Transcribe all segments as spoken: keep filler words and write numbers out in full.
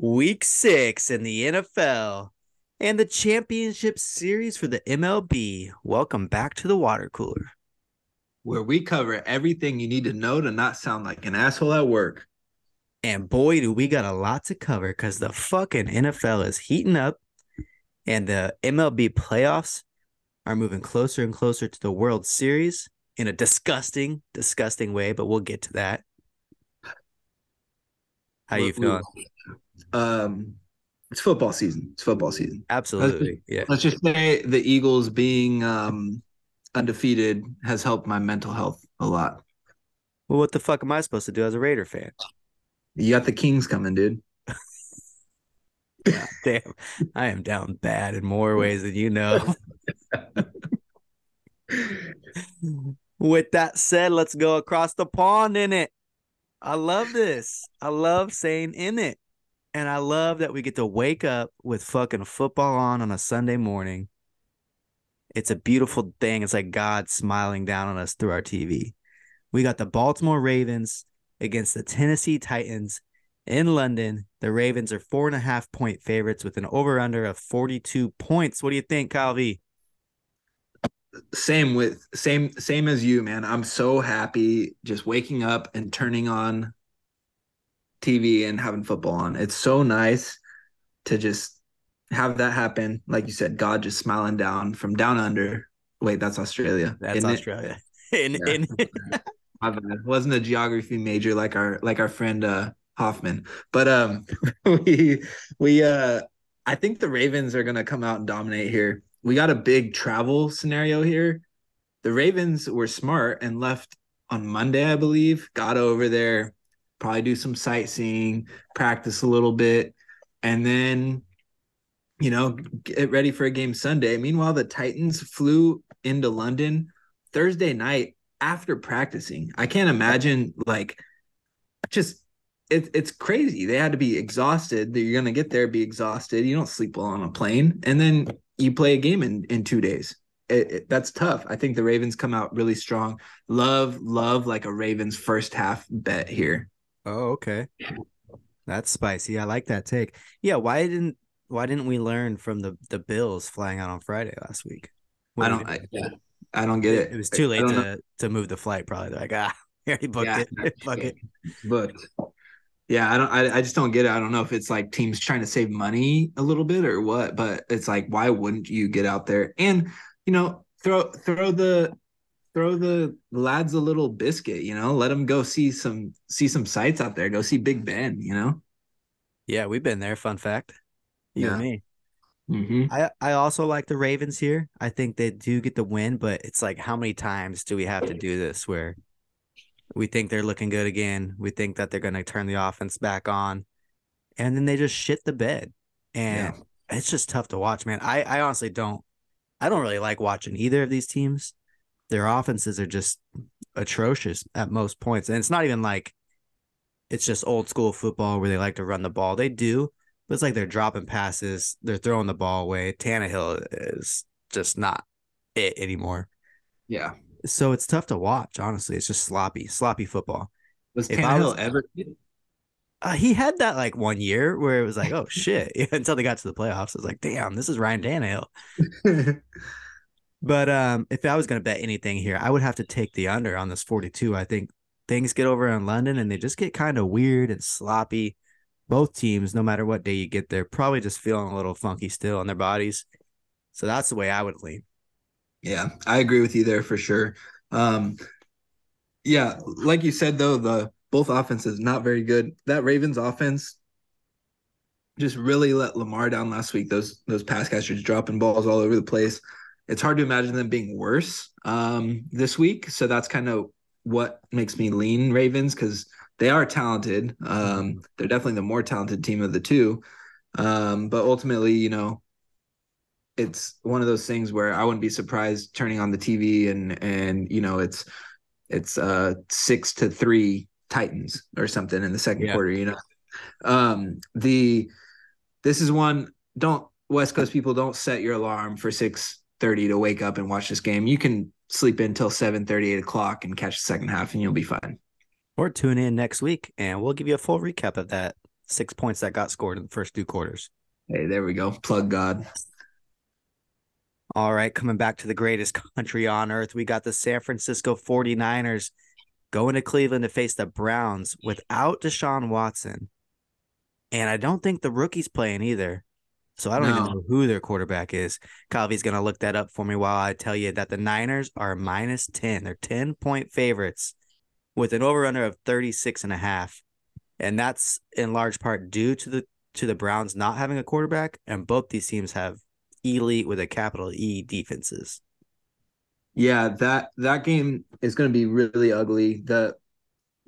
Week six in the N F L and the championship series for the M L B. Welcome back to the water cooler, where we cover everything you need to know to not sound like an asshole at work. And boy, do we got a lot to cover, because the fucking N F L is heating up and the M L B playoffs are moving closer and closer to the World Series in a disgusting, disgusting way. But we'll get to that. How you feeling? Um, it's football season. It's football season. Absolutely. Let's, yeah. Let's just say the Eagles being um, undefeated has helped my mental health a lot. Well, what the fuck am I supposed to do as a Raider fan? You got the Kings coming, dude. God, damn, I am down bad in more ways than you know. With that said, let's go across the pond in it. I love this. I love saying in it. And I love that we get to wake up with fucking football on on a Sunday morning. It's a beautiful thing. It's like God smiling down on us through our T V. We got the Baltimore Ravens against the Tennessee Titans in London. The Ravens are four and a half point favorites with an over-under of forty-two points. What do you think, Kyle V? Same with same same as you, man. I'm so happy just waking up and turning on T V and having football on. It's so nice to just have that happen. Like you said, God just smiling down from down under. Wait, that's Australia. That's Australia. In, yeah. in... My bad. It wasn't a geography major like our like our friend uh, Hoffman. But um, we we uh, I think the Ravens are gonna come out and dominate here. We got a big travel scenario here. The Ravens were smart and left on Monday, I believe. Got over there, probably do some sightseeing, practice a little bit, and then, you know, get ready for a game Sunday. Meanwhile, the Titans flew into London Thursday night after practicing. I can't imagine, like, just it, it's crazy. They had to be exhausted. You're going to get there, be exhausted. You don't sleep well on a plane. And then you play a game in, in two days. It, it, that's tough. I think the Ravens come out really strong. Love, love like a Ravens first half bet here. Oh, okay. That's spicy. I like that take. Yeah, why didn't why didn't we learn from the, the Bills flying out on Friday last week? What I don't I, yeah, I don't get it. It was too late to, know. to move the flight probably. They're like, ah, I already booked yeah, it. Fuck it. Booked. Yeah, I don't. I, I just don't get it. I don't know if it's like teams trying to save money a little bit or what, but it's like, why wouldn't you get out there and, you know, throw throw the throw the lads a little biscuit, you know, let them go see some see some sights out there, go see Big Ben, you know. Yeah, we've been there. Fun fact, you yeah. and me. Mm-hmm. I I also like the Ravens here. I think they do get the win, but it's like, how many times do we have to do this where we think they're looking good again. We think that they're going to turn the offense back on. And then they just shit the bed. And yeah. it's just tough to watch, man. I, I honestly don't – I don't really like watching either of these teams. Their offenses are just atrocious at most points. And it's not even like it's just old school football where they like to run the ball. They do, but it's like they're dropping passes. They're throwing the ball away. Tannehill is just not it anymore. Yeah. So it's tough to watch, honestly. It's just sloppy, sloppy football. Was Tannehill ever? Uh, he had that like one year where it was like, oh shit! Yeah, until they got to the playoffs, I was like, damn, this is Ryan Tannehill. But um, if I was going to bet anything here, I would have to take the under on this forty-two. I think things get over in London and they just get kind of weird and sloppy. Both teams, no matter what day you get there, probably just feeling a little funky still on their bodies. So that's the way I would lean. Yeah, I agree with you there for sure. Um, yeah, like you said, though, the both offenses not very good. That Ravens offense just really let Lamar down last week. Those those pass catchers dropping balls all over the place. It's hard to imagine them being worse um, this week. So that's kind of what makes me lean Ravens, because they are talented. Um, they're definitely the more talented team of the two. Um, but ultimately, you know, it's one of those things where I wouldn't be surprised turning on the T V and, and, you know, it's, it's uh six to three Titans or something in the second yeah. quarter, you know. Um, the, this is one, don't West Coast people, don't set your alarm for six thirty to wake up and watch this game. You can sleep in till seven thirty, eight o'clock and catch the second half and you'll be fine. or tune in next week, and we'll give you a full recap of that six points that got scored in the first two quarters. Hey, there we go. Plug God. All right, coming back to the greatest country on earth, we got the San Francisco forty-niners going to Cleveland to face the Browns without Deshaun Watson. And I don't think the rookie's playing either. So I don't no. even know who their quarterback is. Kyle V's going to look that up for me while I tell you that the Niners are minus ten. They're ten-point favorites with an over-under of thirty-six and a half. And that's in large part due to the to the Browns not having a quarterback, and both these teams have elite with a capital E defenses. Yeah, that that game is going to be really ugly. The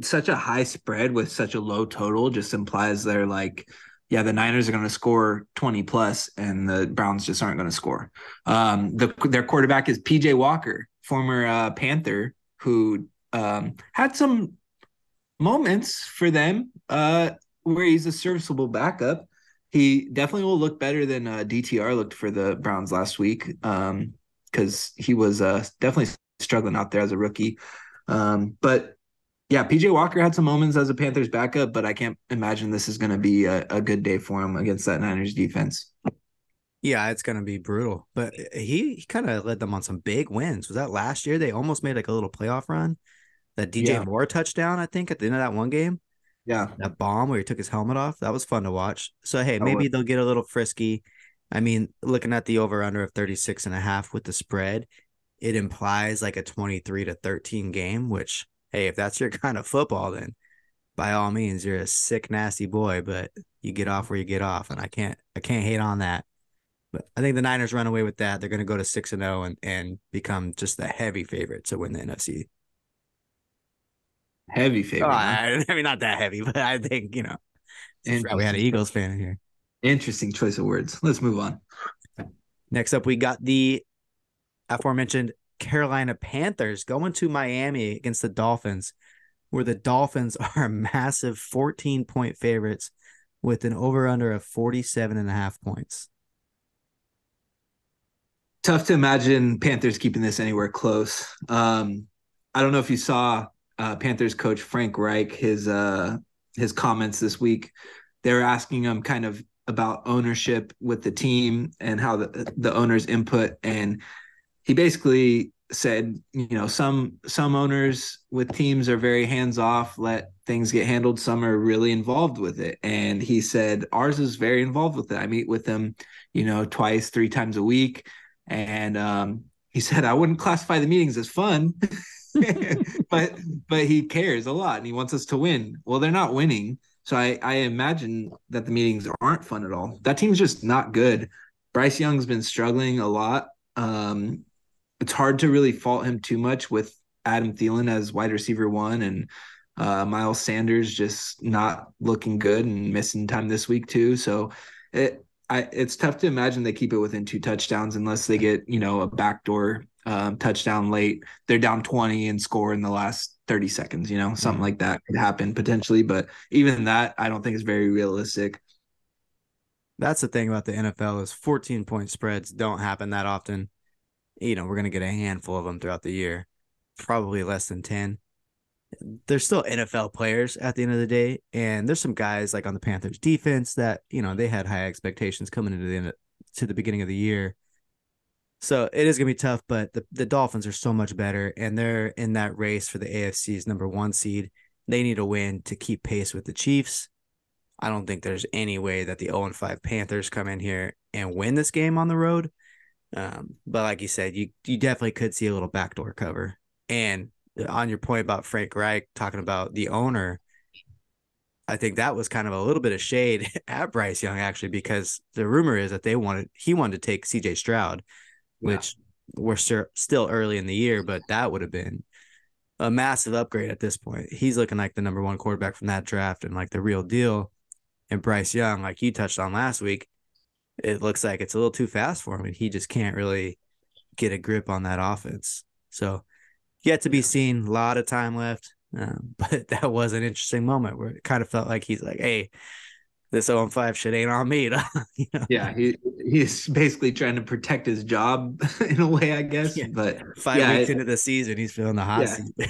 such a high spread with such a low total just implies they're like, yeah, the Niners are going to score twenty plus and the Browns just aren't going to score. Um, the, their quarterback is P J Walker, former uh, Panther, who um, had some moments for them uh, where he's a serviceable backup. He definitely will look better than uh, D T R looked for the Browns last week because um, he was uh, definitely struggling out there as a rookie. Um, but yeah, P J Walker had some moments as a Panthers backup, but I can't imagine this is going to be a, a good day for him against that Niners defense. Yeah, it's going to be brutal. But he, he kind of led them on some big wins. Was that last year? They almost made like a little playoff run. That D J yeah. Moore touchdown, I think, at the end of that one game. Yeah. That bomb where he took his helmet off. That was fun to watch. So, hey, maybe they'll get a little frisky. I mean, looking at the over-under of thirty-six and a half with the spread, it implies like a twenty-three to thirteen game, which, hey, if that's your kind of football, then by all means, you're a sick, nasty boy, but you get off where you get off, and I can't I can't hate on that. But I think the Niners run away with that. They're going to go to six and oh and, and become just the heavy favorite to win the N F C. Heavy favorite. Oh, I, I mean, not that heavy, but I think, you know, we had an Eagles fan in here. Interesting choice of words. Let's move on. Next up, we got the aforementioned Carolina Panthers going to Miami against the Dolphins, where the Dolphins are massive fourteen-point favorites with an over-under of forty-seven and a half points. Tough to imagine Panthers keeping this anywhere close. Um, I don't know if you saw Uh, Panthers coach Frank Reich, his uh, his comments this week. They were asking him kind of about ownership with the team and how the, the owner's input. And he basically said, you know, some some owners with teams are very hands-off, let things get handled. Some are really involved with it. And he said, ours is very involved with it. I meet with them, you know, twice, three times a week. And um, he said, I wouldn't classify the meetings as fun. but but he cares a lot and he wants us to win. Well, they're not winning, so I, I imagine that the meetings aren't fun at all. That team's just not good. Bryce Young's been struggling a lot. Um, it's hard to really fault him too much with Adam Thielen as wide receiver one and uh, Miles Sanders just not looking good and missing time this week too. So it I, it's tough to imagine they keep it within two touchdowns unless they get, you know, a backdoor Um, touchdown late. They're down twenty and score in the last thirty seconds, you know, something mm-hmm. like that could happen potentially. But even that, I don't think is very realistic. That's the thing about the N F L is fourteen point spreads don't happen that often. You know, we're going to get a handful of them throughout the year, probably less than ten. They're still N F L players at the end of the day. And there's some guys like on the Panthers defense that, you know, they had high expectations coming into the end of, to the beginning of the year. So it is going to be tough, but the, the Dolphins are so much better, and they're in that race for the A F C's number one seed. They need a win to keep pace with the Chiefs. I don't think there's any way that the oh and five Panthers come in here and win this game on the road. Um, but like you said, you you definitely could see a little backdoor cover. And on your point about Frank Reich talking about the owner, I think that was kind of a little bit of shade at Bryce Young, actually, because the rumor is that they wanted he wanted to take C J. Stroud, which yeah. we're sure still early in the year, but that would have been a massive upgrade at this point. He's looking like the number one quarterback from that draft and like the real deal. And Bryce Young, like you touched on last week, it looks like it's a little too fast for him, and he just can't really get a grip on that offense. So yet to be seen, a lot of time left, um, but that was an interesting moment where it kind of felt like he's like, hey, this oh and five shit ain't on me. You know? Yeah, he he's basically trying to protect his job in a way, I guess. Yeah. But five yeah, weeks it, into the season, he's feeling the hot yeah. seat.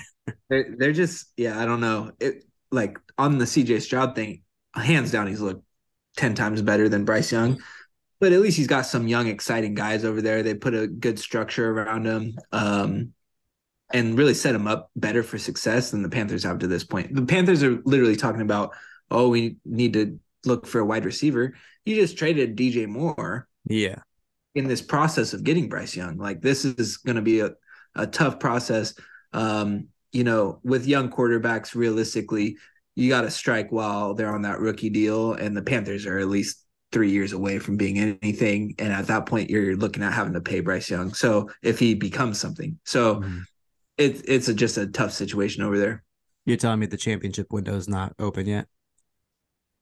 They're, they're just, yeah, I don't know. It, like on the C J. Stroud thing, hands down, he's looked ten times better than Bryce Young. But at least he's got some young, exciting guys over there. They put a good structure around him um, and really set him up better for success than the Panthers have to this point. The Panthers are literally talking about, oh, we need to look for a wide receiver. You just traded D J Moore. Yeah. In this process of getting Bryce Young. Like, this is going to be a, a tough process. Um, you know, with young quarterbacks, realistically, you got to strike while they're on that rookie deal. And the Panthers are at least three years away from being anything. And at that point, you're looking at having to pay Bryce Young. So if he becomes something, so mm. it, it's a, just a tough situation over there. You're telling me the championship window is not open yet?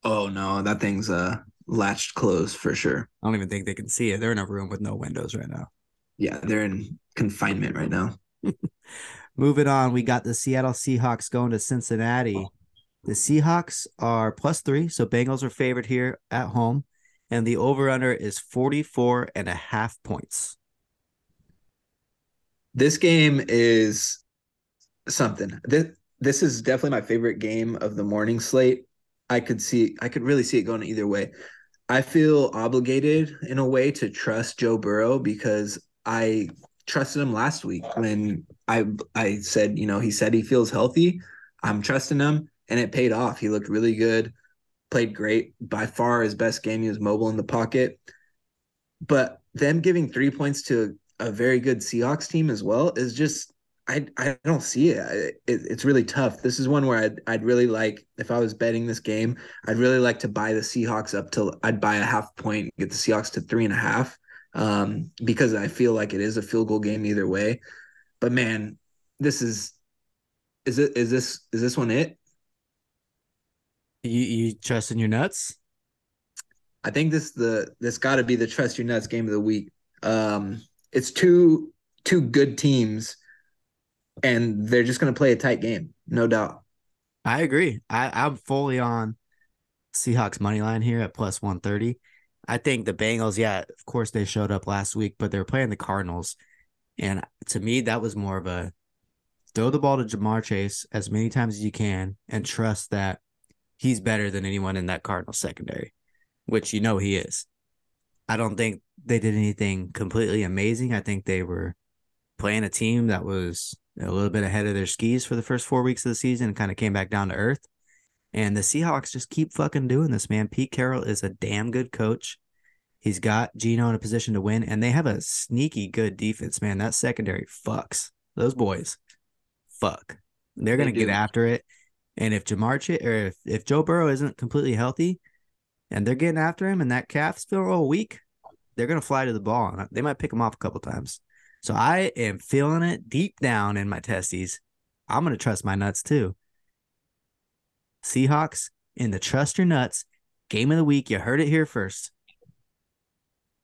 Oh no, that thing's uh latched closed for sure. I don't even think they can see it. They're in a room with no windows right now. Yeah. They're in confinement right now. Moving on. We got the Seattle Seahawks going to Cincinnati. Oh. The Seahawks are plus three. So Bengals are favored here at home. And the over-under is forty-four and a half points. This game is something. This, this is definitely my favorite game of the morning slate. I could see, I could really see it going either way. I feel obligated in a way to trust Joe Burrow because I trusted him last week when I I said, you know, he said he feels healthy. I'm trusting him, and it paid off. He looked really good. Played great, by far his best game. He was mobile in the pocket. But them giving three points to a, a very good Seahawks team as well is just, I I don't see it. I, it it's really tough. This is one where I'd, I'd really like, if I was betting this game, I'd really like to buy the Seahawks up to, I'd buy a half point, get the Seahawks to three and a half um, because I feel like it is a field goal game either way. But man, this is, is it, is this, is this one it? You you trust in your nuts? I think this the this got to be the trust your nuts game of the week. Um, it's two two good teams, and they're just going to play a tight game, no doubt. I agree. I, I'm fully on Seahawks money line here at plus one thirty. I think the Bengals, yeah, of course they showed up last week, but they're playing the Cardinals, and to me that was more of a throw the ball to Jamar Chase as many times as you can and trust that he's better than anyone in that Cardinals secondary, which you know he is. I don't think they did anything completely amazing. I think they were playing a team that was a little bit ahead of their skis for the first four weeks of the season and kind of came back down to earth. And the Seahawks just keep fucking doing this, man. Pete Carroll is a damn good coach. He's got Geno in a position to win, and they have a sneaky good defense, man. That secondary fucks. Those boys fuck. They're going to get after it. And if Jamar Ch- or if, if Joe Burrow isn't completely healthy and they're getting after him and that calf's feeling all weak, they're going to fly to the ball. And they might pick him off a couple times. So I am feeling it deep down in my testes. I'm going to trust my nuts too. Seahawks in the trust your nuts game of the week. You heard it here first.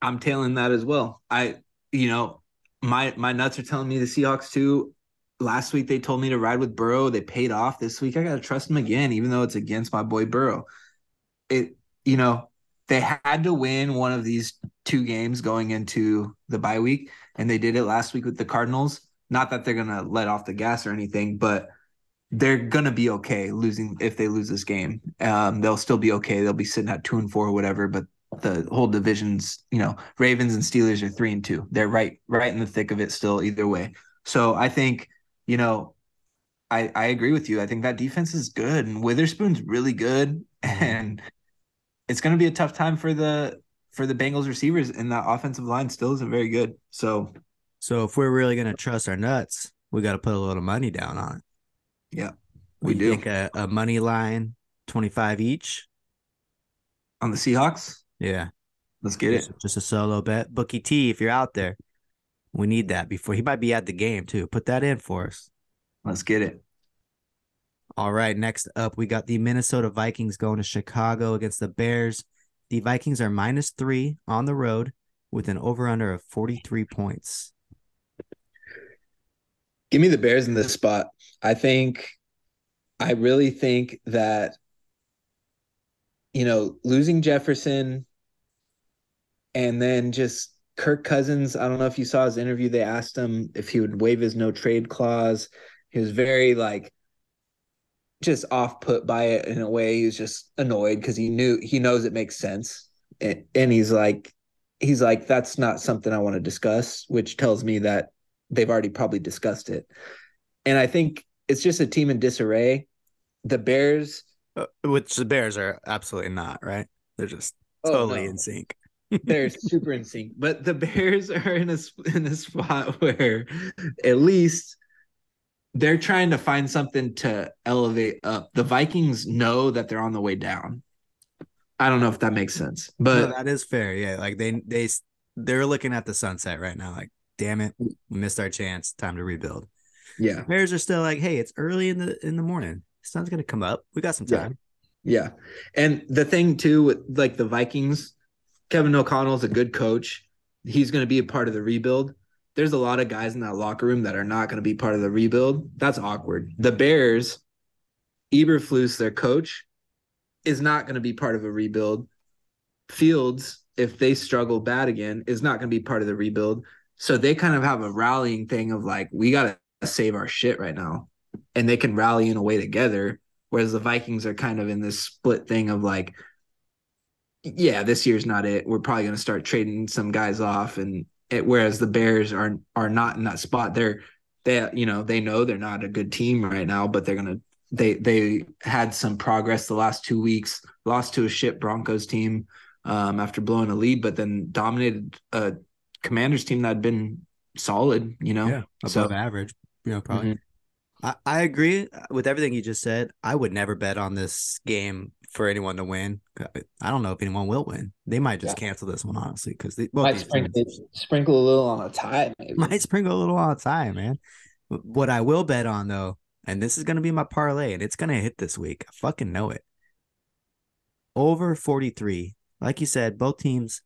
I'm tailing that as well. I, you know, my, my nuts are telling me the Seahawks too. Last week, they told me to ride with Burrow. They paid off. This week, I got to trust him again, even though it's against my boy Burrow. It, you know, they had to win one of these two games going into the bye week, and they did it last week with the Cardinals. Not that they're going to let off the gas or anything, but they're going to be okay losing if they lose this game. Um, they'll still be okay. They'll be sitting at two and four or whatever, but the whole division's, you know, Ravens and Steelers are three and two. They're right, right in the thick of it still either way. So I think, you know, I, I agree with you. I think that defense is good, and Witherspoon's really good, and it's going to be a tough time for the for the Bengals receivers, and that offensive line still isn't very good. So, so if we're really going to trust our nuts, we got to put a little money down on it. Yeah, we you do. Think a, a money line, twenty-five each on the Seahawks. Yeah, let's get just, it. Just a solo bet, Bookie T. If you're out there. We need that before he might be at the game too. Put that in for us. Let's get it. All right. Next up, we got the Minnesota Vikings going to Chicago against the Bears. The Vikings are minus three on the road with an over under of forty-three points. Give me the Bears in this spot. I think, I really think that, you know, losing Jefferson and then just, Kirk Cousins, I don't know if you saw his interview. They asked him if he would waive his no trade clause. He was very, like, just off-put by it in a way. He was just annoyed because he knew he knows it makes sense. And, and he's like, he's like, that's not something I want to discuss, which tells me that they've already probably discussed it. And I think it's just a team in disarray. The Bears. Which the Bears are absolutely not, right? They're just totally oh, no. in sync. They're super in sync. But the Bears are in a, in a spot where at least they're trying to find something to elevate up. The Vikings know that they're on the way down. I don't know if that makes sense, but no, that is fair. Yeah, like they they they're looking at the sunset right now. Like, damn it, we missed our chance. Time to rebuild. Yeah, the Bears are still like, hey, it's early in the in the morning. The sun's gonna come up. We got some time. Yeah, yeah. And the thing too with like the Vikings, Kevin O'Connell's a good coach. He's gonna be a part of the rebuild. There's a lot of guys in that locker room that are not gonna be part of the rebuild. That's awkward. The Bears, Eberflus, their coach, is not going to be part of a rebuild. Fields, if they struggle bad again, is not going to be part of the rebuild. So they kind of have a rallying thing of like, we got to save our shit right now. And they can rally in a way together. Whereas the Vikings are kind of in this split thing of like, yeah, this year's not it. We're probably going to start trading some guys off. And it, whereas the Bears are, are not in that spot. They're, they, you know, they know they're not a good team right now, but they're going to, They they had some progress the last two weeks, lost to a shit Broncos team um, after blowing a lead, but then dominated a Commanders team that had been solid, you know? Yeah, above so, average, you know, probably. Mm-hmm. I, I agree with everything you just said. I would never bet on this game for anyone to win. I don't know if anyone will win. They might just yeah. cancel this one, honestly, because they might sprinkle, sprinkle a little on a tie, maybe. Might sprinkle a little on a tie, man. What I will bet on, though, and this is going to be my parlay, and it's going to hit this week. I fucking know it. Over forty-three. Like you said, both teams,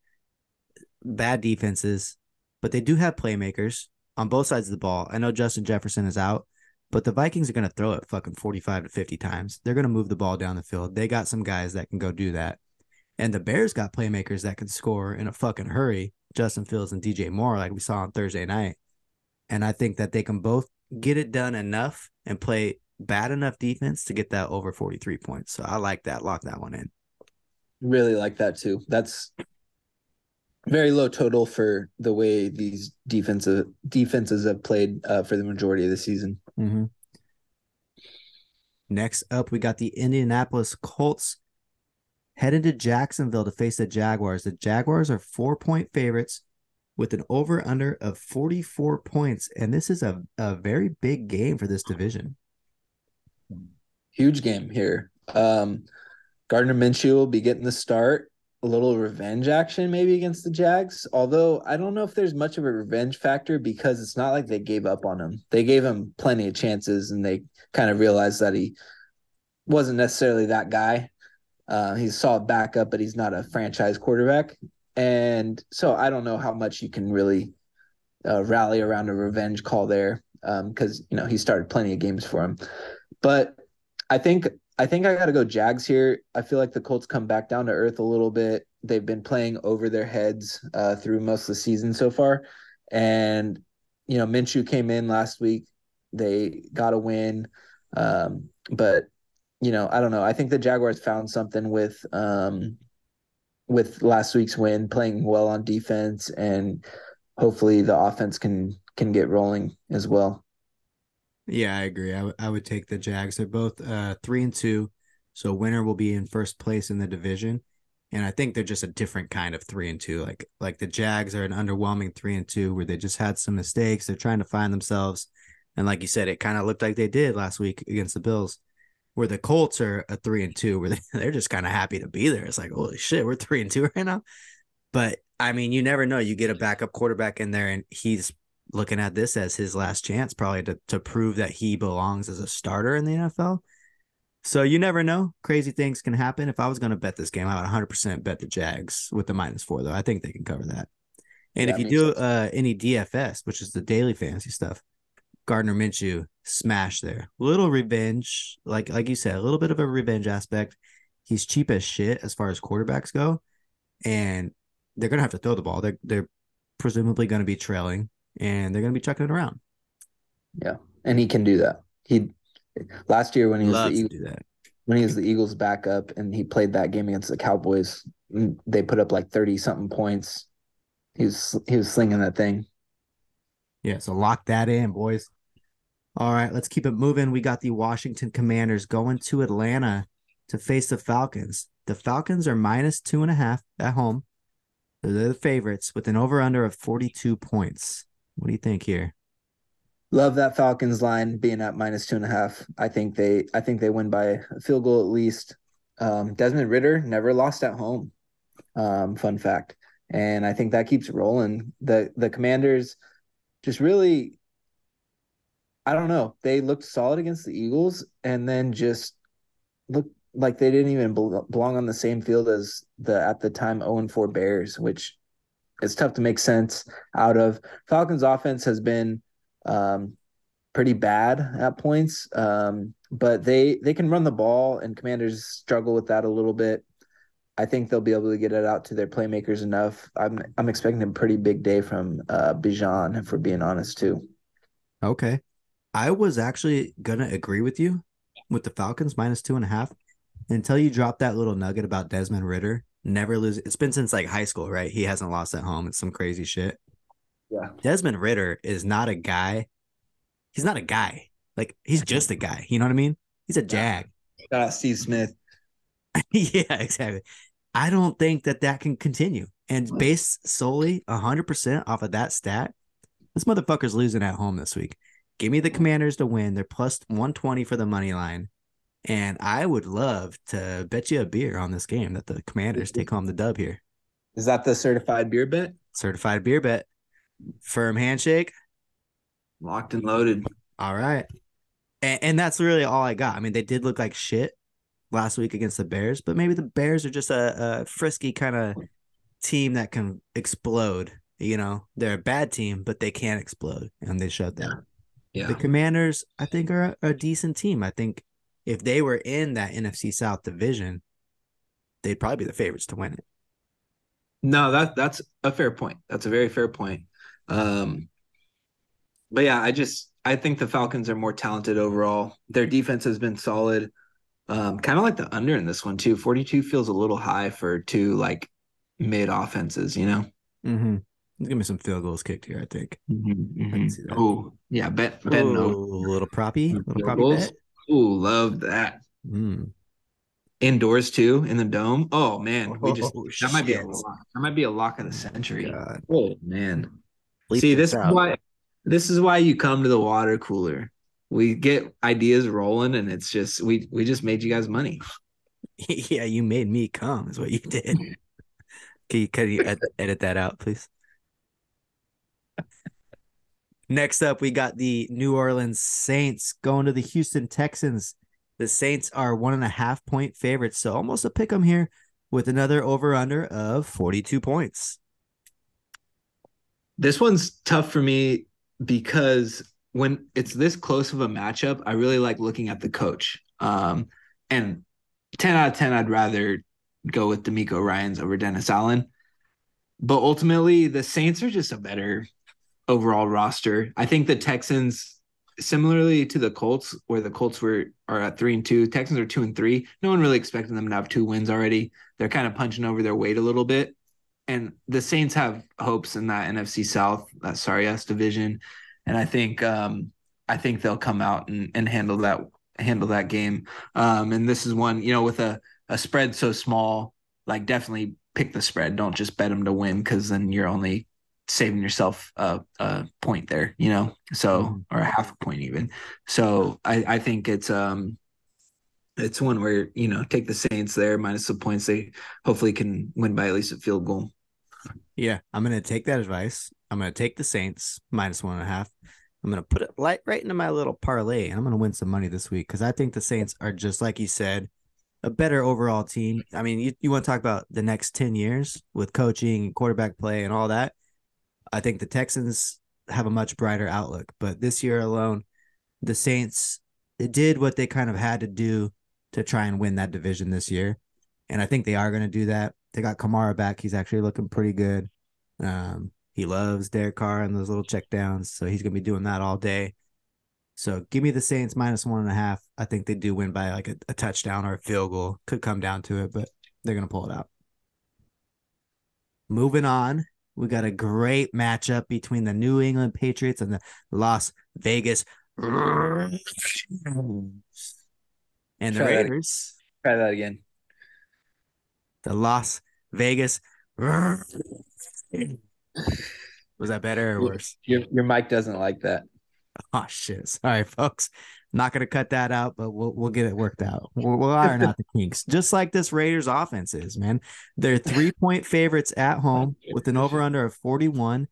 bad defenses, but they do have playmakers on both sides of the ball. I know Justin Jefferson is out, but the Vikings are going to throw it fucking forty-five to fifty times. They're going to move the ball down the field. They got some guys that can go do that. And the Bears got playmakers that can score in a fucking hurry. Justin Fields and D J Moore, like we saw on Thursday night. And I think that they can both get it done enough and play bad enough defense to get that over forty-three points. So I like that. Lock that one in. Really like that too. That's very low total for the way these defensive defenses have played uh, for the majority of the season. Mm-hmm. Next up, we got the Indianapolis Colts headed to Jacksonville to face the Jaguars. The Jaguars are four-point favorites with an over-under of forty-four points. And this is a, a very big game for this division. Huge game here. Um, Gardner Minshew will be getting the start. A little revenge action maybe against the Jags. Although I don't know if there's much of a revenge factor because it's not like they gave up on him. They gave him plenty of chances and they kind of realized that he wasn't necessarily that guy. Uh, he's a solid backup, but he's not a franchise quarterback. And so I don't know how much you can really uh, rally around a revenge call there because, um, you know, he started plenty of games for him. But I think I think I got to go Jags here. I feel like the Colts come back down to earth a little bit. They've been playing over their heads uh, through most of the season so far. And, you know, Minshew came in last week. They got a win. Um, but, you know, I don't know. I think the Jaguars found something with um, – with last week's win, playing well on defense, and hopefully the offense can can get rolling as well. Yeah, I agree. I, w- I would take the Jags. They're both uh, three and two, so winner will be in first place in the division. And I think they're just a different kind of three and two. Like like the Jags are an underwhelming three and two where they just had some mistakes. They're trying to find themselves. And like you said, it kind of looked like they did last week against the Bills. Where the Colts are a three and two, where they're just kind of happy to be there. It's like, holy shit, we're three and two right now. But I mean, you never know. You get a backup quarterback in there, and he's looking at this as his last chance, probably to, to prove that he belongs as a starter in the N F L. So you never know. Crazy things can happen. If I was going to bet this game, I would one hundred percent bet the Jags with the minus four, though. I think they can cover that. And yeah, if you do uh, any D F S, which is the daily fantasy stuff, Gardner Minshew smash there. Little revenge, like like you said, a little bit of a revenge aspect. He's cheap as shit as far as quarterbacks go, and they're gonna have to throw the ball. They're they're presumably gonna be trailing, and they're gonna be chucking it around. Yeah, and he can do that. He last year when he was the Eagles, when he was the Eagles backup and he played that game against the Cowboys, they put up like thirty something points. He was he was slinging that thing. Yeah, so lock that in, boys. All right, let's keep it moving. We got the Washington Commanders going to Atlanta to face the Falcons. The Falcons are minus two and a half at home. They're the favorites with an over-under of forty-two points. What do you think here? Love that Falcons line being at minus two and a half. I think they I think they win by a field goal at least. Um, Desmond Ridder never lost at home. Um, fun fact. And I think that keeps rolling. The the Commanders just really, I don't know. They looked solid against the Eagles and then just looked like they didn't even belong on the same field as the, at the time, oh and four Bears, which is tough to make sense out of. Falcons offense has been um, pretty bad at points, um, but they, they can run the ball, and Commanders struggle with that a little bit. I think they'll be able to get it out to their playmakers enough. I'm I'm expecting a pretty big day from uh, Bijan, if we're being honest, too. Okay. I was actually going to agree with you with the Falcons, minus two and a half, until you drop that little nugget about Desmond Ridder. Never lose. It's been since, like, high school, right? He hasn't lost at home. It's some crazy shit. Yeah. Desmond Ridder is not a guy. He's not a guy. Like, he's just a guy. You know what I mean? He's a jag. Uh, Steve Smith. Yeah, exactly. I don't think that that can continue. And based solely one hundred percent off of that stat, this motherfucker's losing at home this week. Give me the Commanders to win. They're plus one twenty for the money line. And I would love to bet you a beer on this game that the Commanders take home the dub here. Is that the certified beer bet? Certified beer bet. Firm handshake. Locked and loaded. All right. And, and that's really all I got. I mean, they did look like shit last week against the Bears, but maybe the Bears are just a, a frisky kind of team that can explode. You know, they're a bad team, but they can explode, and they shut down. Yeah. The Commanders, I think, are a, a decent team. I think if they were in that N F C South division, they'd probably be the favorites to win it. No, that that's a fair point. That's a very fair point. Um, but yeah, I just I think the Falcons are more talented overall. Their defense has been solid. Um, kind of like the under in this one, too. forty-two feels a little high for two, like, mid-offenses, you know? Mm-hmm. Give me some field goals kicked here, I think. Mm-hmm, mm-hmm. Oh, yeah, bet. bet Ooh, no. Little proppy. Little proppy bet. Ooh, love that. Mm. Indoors, too, in the dome. Oh, man. we just oh, That shit. might be a lock. That might be a lock of the century. God. Oh, man. Leap See, this out. is why this is why you come to the water cooler. We get ideas rolling, and it's just we we just made you guys money. Yeah, you made me come is what you did. Can you, can you ed- edit that out, please? Next up, we got the New Orleans Saints going to the Houston Texans. The Saints are one and a half point favorites, so almost a pick 'em here with another over-under of forty-two points. This one's tough for me because when it's this close of a matchup, I really like looking at the coach. Um, and ten out of ten, I'd rather go with DeMeco Ryans over Dennis Allen. But ultimately, the Saints are just a better overall roster. I think the Texans, similarly to the Colts, where the Colts were are at three and two, Texans are two and three. No one really expected them to have two wins already. They're kind of punching over their weight a little bit. And the Saints have hopes in that N F C South, that sorry ass division. And I think um, I think they'll come out and, and handle that handle that game. Um, and this is one, you know, with a, a spread so small, like definitely pick the spread. Don't just bet them to win because then you're only saving yourself a, a point there, you know, so or a half a point even. So I, I think it's um, it's one where, you know, take the Saints there minus the points. They hopefully can win by at least a field goal. Yeah, I'm going to take that advice. I'm going to take the Saints minus one and a half. I'm going to put it light right into my little parlay, and I'm going to win some money this week because I think the Saints are just, like you said, a better overall team. I mean, you, you want to talk about the next ten years with coaching and quarterback play and all that. I think the Texans have a much brighter outlook. But this year alone, the Saints did what they kind of had to do to try and win that division this year, and I think they are going to do that. They got Kamara back. He's actually looking pretty good. Um, He loves Derek Carr and those little checkdowns, so he's going to be doing that all day. So give me the Saints minus one and a half. I think they do win by like a, a touchdown or a field goal. Could come down to it, but they're going to pull it out. Moving on, we got a great matchup between the New England Patriots and the Las Vegas and the try Raiders. That, try that again. The Las Vegas. Was that better or worse? Your, your mic doesn't like that. Oh, shit. Sorry, folks. Not going to cut that out, but we'll we'll get it worked out. We're, we're iron out the kinks. Just like this Raiders offense is, man. They're three-point favorites at home with an over-under of forty-one.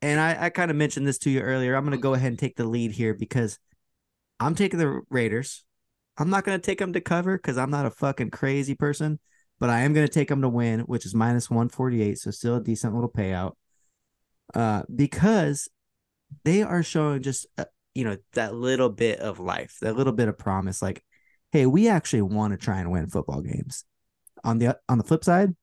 And I, I kind of mentioned this to you earlier. I'm going to go ahead and take the lead here because I'm taking the Raiders. I'm not going to take them to cover because I'm not a fucking crazy person, but I am going to take them to win, which is minus one forty-eight, so still a decent little payout. Uh, because they are showing just uh, you know, that little bit of life, that little bit of promise. Like, hey, we actually want to try and win football games. On the on the flip side,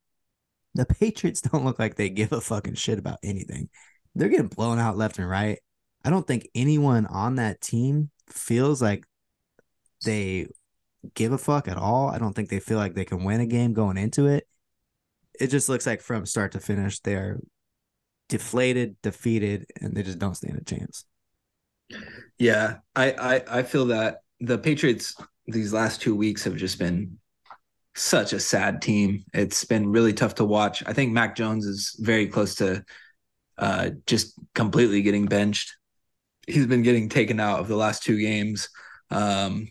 the Patriots don't look like they give a fucking shit about anything. They're getting blown out left and right. I don't think anyone on that team feels like they give a fuck at all. I don't think they feel like they can win a game going into it. It just looks like from start to finish, they're deflated, defeated, and they just don't stand a chance. Yeah, I, I I feel that the Patriots these last two weeks have just been such a sad team. It's been really tough to watch. I think Mac Jones is very close to uh, just completely getting benched. He's been getting taken out of the last two games. Um,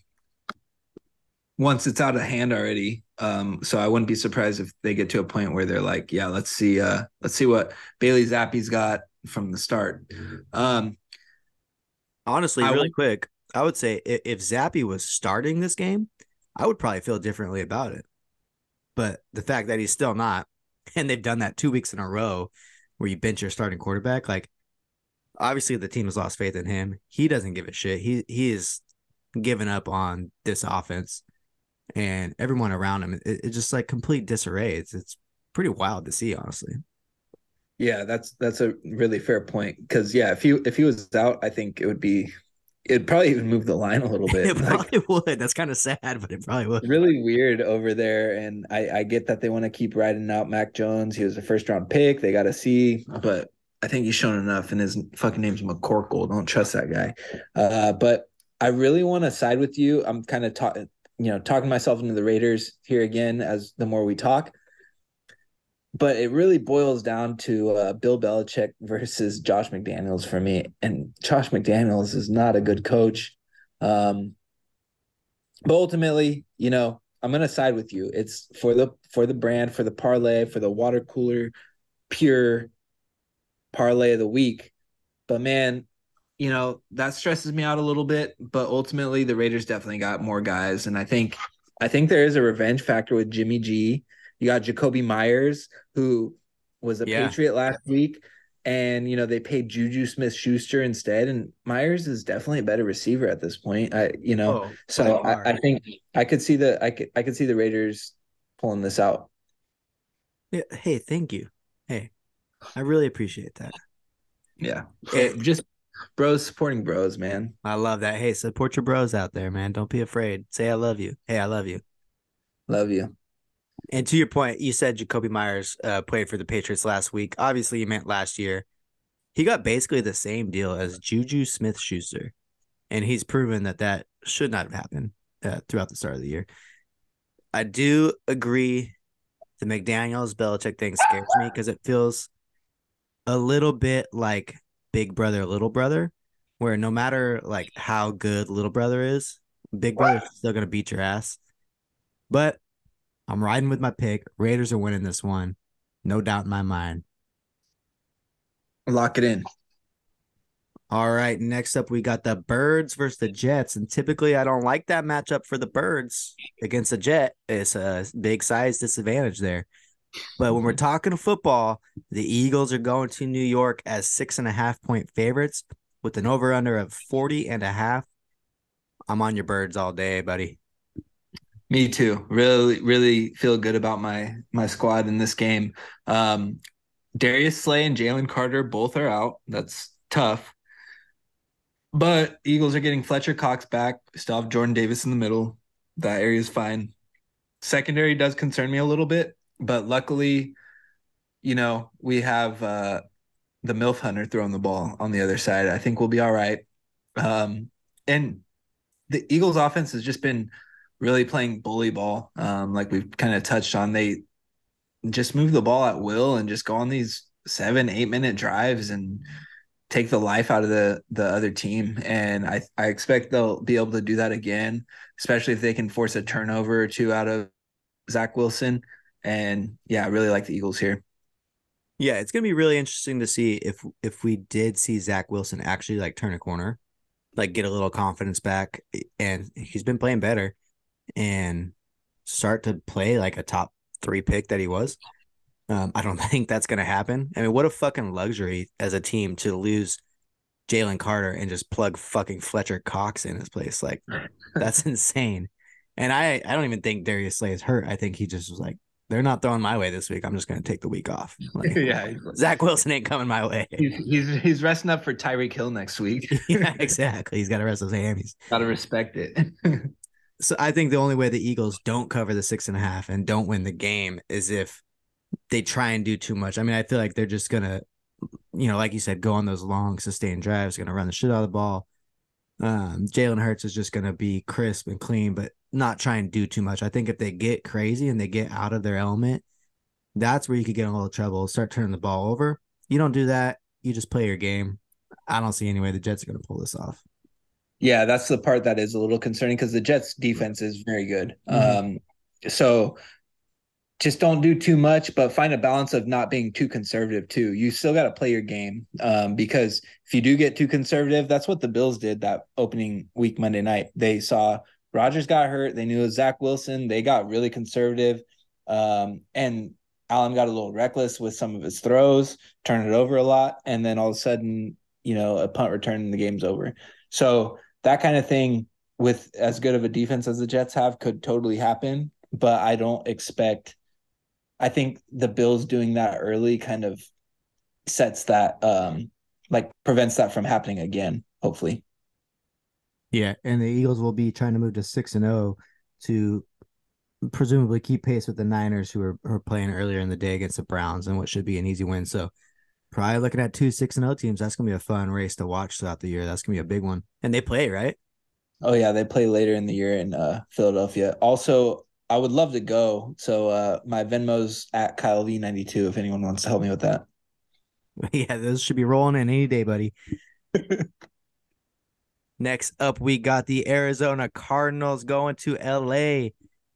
once it's out of hand already. Um, so I wouldn't be surprised if they get to a point where they're like, yeah, let's see, uh, let's see what Bailey Zappi's got from the start. Um, Honestly, I really would, quick, I would say if, if Zappy was starting this game, I would probably feel differently about it. But the fact that he's still not, and they've done that two weeks in a row where you bench your starting quarterback, like obviously the team has lost faith in him. He doesn't give a shit. He he is giving up on this offense and everyone around him. It, it's just like complete disarray. It's, it's pretty wild to see, honestly. Yeah, that's that's a really fair point. Because yeah, if he if he was out, I think it would be, it'd probably even move the line a little bit. It probably like, would. That's kind of sad, but it probably would. Really weird over there, and I, I get that they want to keep riding out Mac Jones. He was a first round pick. They got to see, but I think he's shown enough. And his fucking name's McCorkle. Don't trust that guy. Uh, but I really want to side with you. I'm kind of talking, you know, talking myself into the Raiders here again as the more we talk. But it really boils down to uh, Bill Belichick versus Josh McDaniels for me. And Josh McDaniels is not a good coach. Um, but ultimately, you know, I'm going to side with you. It's for the for the brand, for the parlay, for the water cooler, pure parlay of the week. But, man, you know, that stresses me out a little bit. But ultimately, the Raiders definitely got more guys. And I think I think there is a revenge factor with Jimmy G. You got Jacoby Myers, who was a yeah. Patriot last week, and, you know, they paid Juju Smith-Schuster instead, and Myers is definitely a better receiver at this point. I, you know, oh, so I, I think I could see the I could I could see the Raiders pulling this out. Yeah. Hey, thank you. Hey, I really appreciate that. Yeah, it, just bros supporting bros, man. I love that. Hey, support your bros out there, man. Don't be afraid. Say I love you. Hey, I love you. Love you. And to your point, you said Jacoby Myers uh, played for the Patriots last week. Obviously, you meant last year. He got basically the same deal as Juju Smith-Schuster, and he's proven that that should not have happened uh, throughout the start of the year. I do agree the McDaniels-Belichick thing scares me because it feels a little bit like Big Brother, Little Brother, where no matter like how good Little Brother is, Big Brother's still going to beat your ass. But I'm riding with my pick. Raiders are winning this one. No doubt in my mind. Lock it in. All right. Next up, we got the Birds versus the Jets. And typically, I don't like that matchup for the Birds against the Jet. It's a big size disadvantage there. But when we're talking football, the Eagles are going to New York as six and a half point favorites with an over under of forty and a half. I'm on your Birds all day, buddy. Me too. Really, really feel good about my my squad in this game. Um, Darius Slay and Jalen Carter both are out. That's tough. But Eagles are getting Fletcher Cox back. Still have Jordan Davis in the middle. That area is fine. Secondary does concern me a little bit, but luckily, you know, we have uh, the MILF Hunter throwing the ball on the other side. I think we'll be all right. Um, and the Eagles' offense has just been really playing bully ball, um, like we've kind of touched on. They just move the ball at will and just go on these seven, eight-minute drives and take the life out of the the other team. And I, I expect they'll be able to do that again, especially if they can force a turnover or two out of Zach Wilson. And yeah, I really like the Eagles here. Yeah, it's going to be really interesting to see if, if we did see Zach Wilson actually like turn a corner, like get a little confidence back. And he's been playing better and start to play like a top three pick that he was. Um, I don't think that's going to happen. I mean, what a fucking luxury as a team to lose Jalen Carter and just plug fucking Fletcher Cox in his place. Like, that's insane. And I, I don't even think Darius Slay is hurt. I think he just was like, they're not throwing my way this week. I'm just going to take the week off. Like, yeah, Zach Wilson ain't coming my way. He's he's, he's resting up for Tyreek Hill next week. Yeah, exactly. He's got to rest those hammies. Got to respect it. So I think the only way the Eagles don't cover the six and a half and don't win the game is if they try and do too much. I mean, I feel like they're just going to, you know, like you said, go on those long sustained drives, going to run the shit out of the ball. Um, Jalen Hurts is just going to be crisp and clean, but not try and do too much. I think if they get crazy and they get out of their element, that's where you could get in a little trouble, start turning the ball over. You don't do that. You just play your game. I don't see any way the Jets are going to pull this off. Yeah, that's the part that is a little concerning because the Jets' defense is very good. Mm-hmm. Um, so just don't do too much, but find a balance of not being too conservative too. You still got to play your game um, because if you do get too conservative, that's what the Bills did that opening week Monday night. They saw Rodgers got hurt. They knew it was Zach Wilson. They got really conservative. Um, and Allen got a little reckless with some of his throws, turned it over a lot. And then all of a sudden, you know, a punt return and the game's over. So that kind of thing with as good of a defense as the Jets have could totally happen. But I don't expect – I think the Bills doing that early kind of sets that um, – like prevents that from happening again, hopefully. Yeah, and the Eagles will be trying to move to six and oh to presumably keep pace with the Niners who are, are playing earlier in the day against the Browns and what should be an easy win. So probably looking at two six and oh teams. That's going to be a fun race to watch throughout the year. That's going to be a big one. And they play, right? Oh, yeah, they play later in the year in uh, Philadelphia. Also, I would love to go. So uh, my Venmo's at Kyle V ninety-two if anyone wants to help me with that. Yeah, those should be rolling in any day, buddy. Next up, we got the Arizona Cardinals going to L A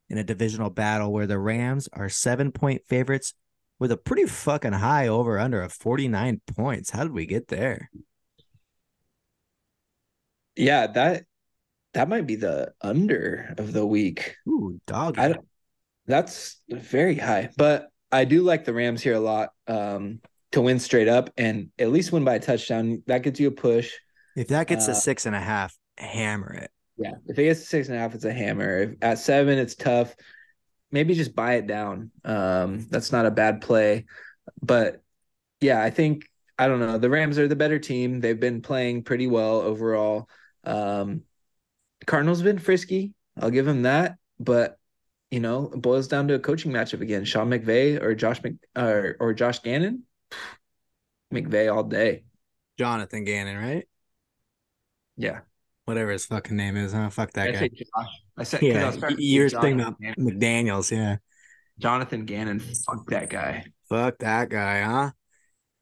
in a divisional battle where the Rams are seven-point favorites with a pretty fucking high over-under of forty-nine points. How did we get there? Yeah, that that might be the under of the week. Ooh, dog. I, that's very high. But I do like the Rams here a lot um, to win straight up and at least win by a touchdown. That gets you a push. If that gets uh, a six and a half, hammer it. Yeah, if it gets a six and a half, it's a hammer. If at seven, it's tough. Maybe just buy it down. Um, that's not a bad play. But, yeah, I think, I don't know, the Rams are the better team. They've been playing pretty well overall. Um, Cardinals have been frisky. I'll give them that. But, you know, it boils down to a coaching matchup again. Sean McVay or Josh Mc, or, or Josh Gannon? McVay all day. Jonathan Gannon, right? Yeah. Whatever his fucking name is. Huh? Fuck that I guy. Josh. I said, yeah, I you're thinking about McDaniels, yeah. Jonathan Gannon. Fuck that guy. Fuck that guy, huh?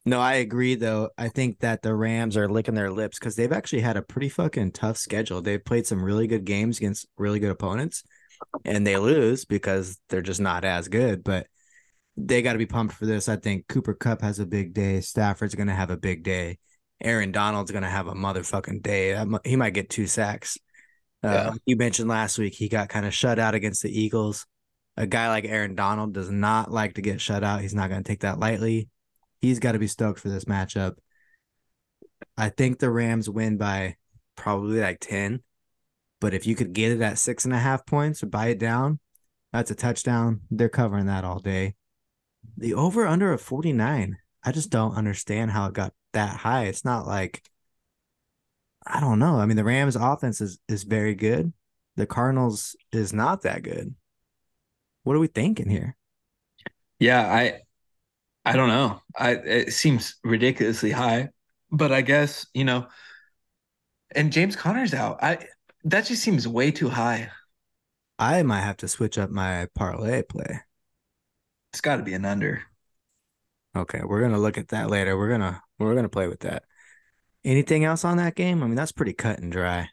No, I agree, though. I think that the Rams are licking their lips because they've actually had a pretty fucking tough schedule. They've played some really good games against really good opponents, and they lose because they're just not as good. But they got to be pumped for this. I think Cooper Kupp has a big day. Stafford's going to have a big day. Aaron Donald's going to have a motherfucking day. He might get two sacks. Yeah. Uh, you mentioned last week he got kind of shut out against the Eagles. A guy like Aaron Donald does not like to get shut out. He's not going to take that lightly. He's got to be stoked for this matchup. I think the Rams win by probably like ten. But if you could get it at six and a half points or buy it down, that's a touchdown. They're covering that all day. The over-under of forty-nine. I just don't understand how it got that high. It's not like I don't know. I mean, the Rams offense is, is very good. The Cardinals is not that good. What are we thinking here? Yeah, I I don't know. I it seems ridiculously high, but I guess, you know, and James Conner's out. I that just seems way too high. I might have to switch up my parlay play. It's got to be an under. Okay, we're going to look at that later. We're going to we're going to play with that. Anything else on that game? I mean, that's pretty cut and dry.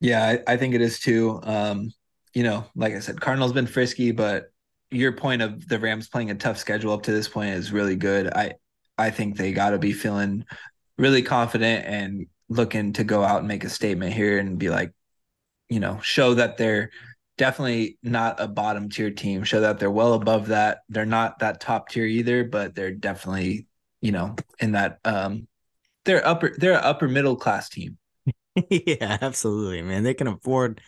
Yeah, I, I think it is too. Um, you know, like I said, Cardinals been frisky, but your point of the Rams playing a tough schedule up to this point is really good. I I think they got to be feeling really confident and looking to go out and make a statement here and be like, you know, show that they're definitely not a bottom tier team, show that they're well above that. They're not that top tier either, but they're definitely, you know, in that um, they're upper, they're an upper middle class team. Yeah, absolutely, man. They can afford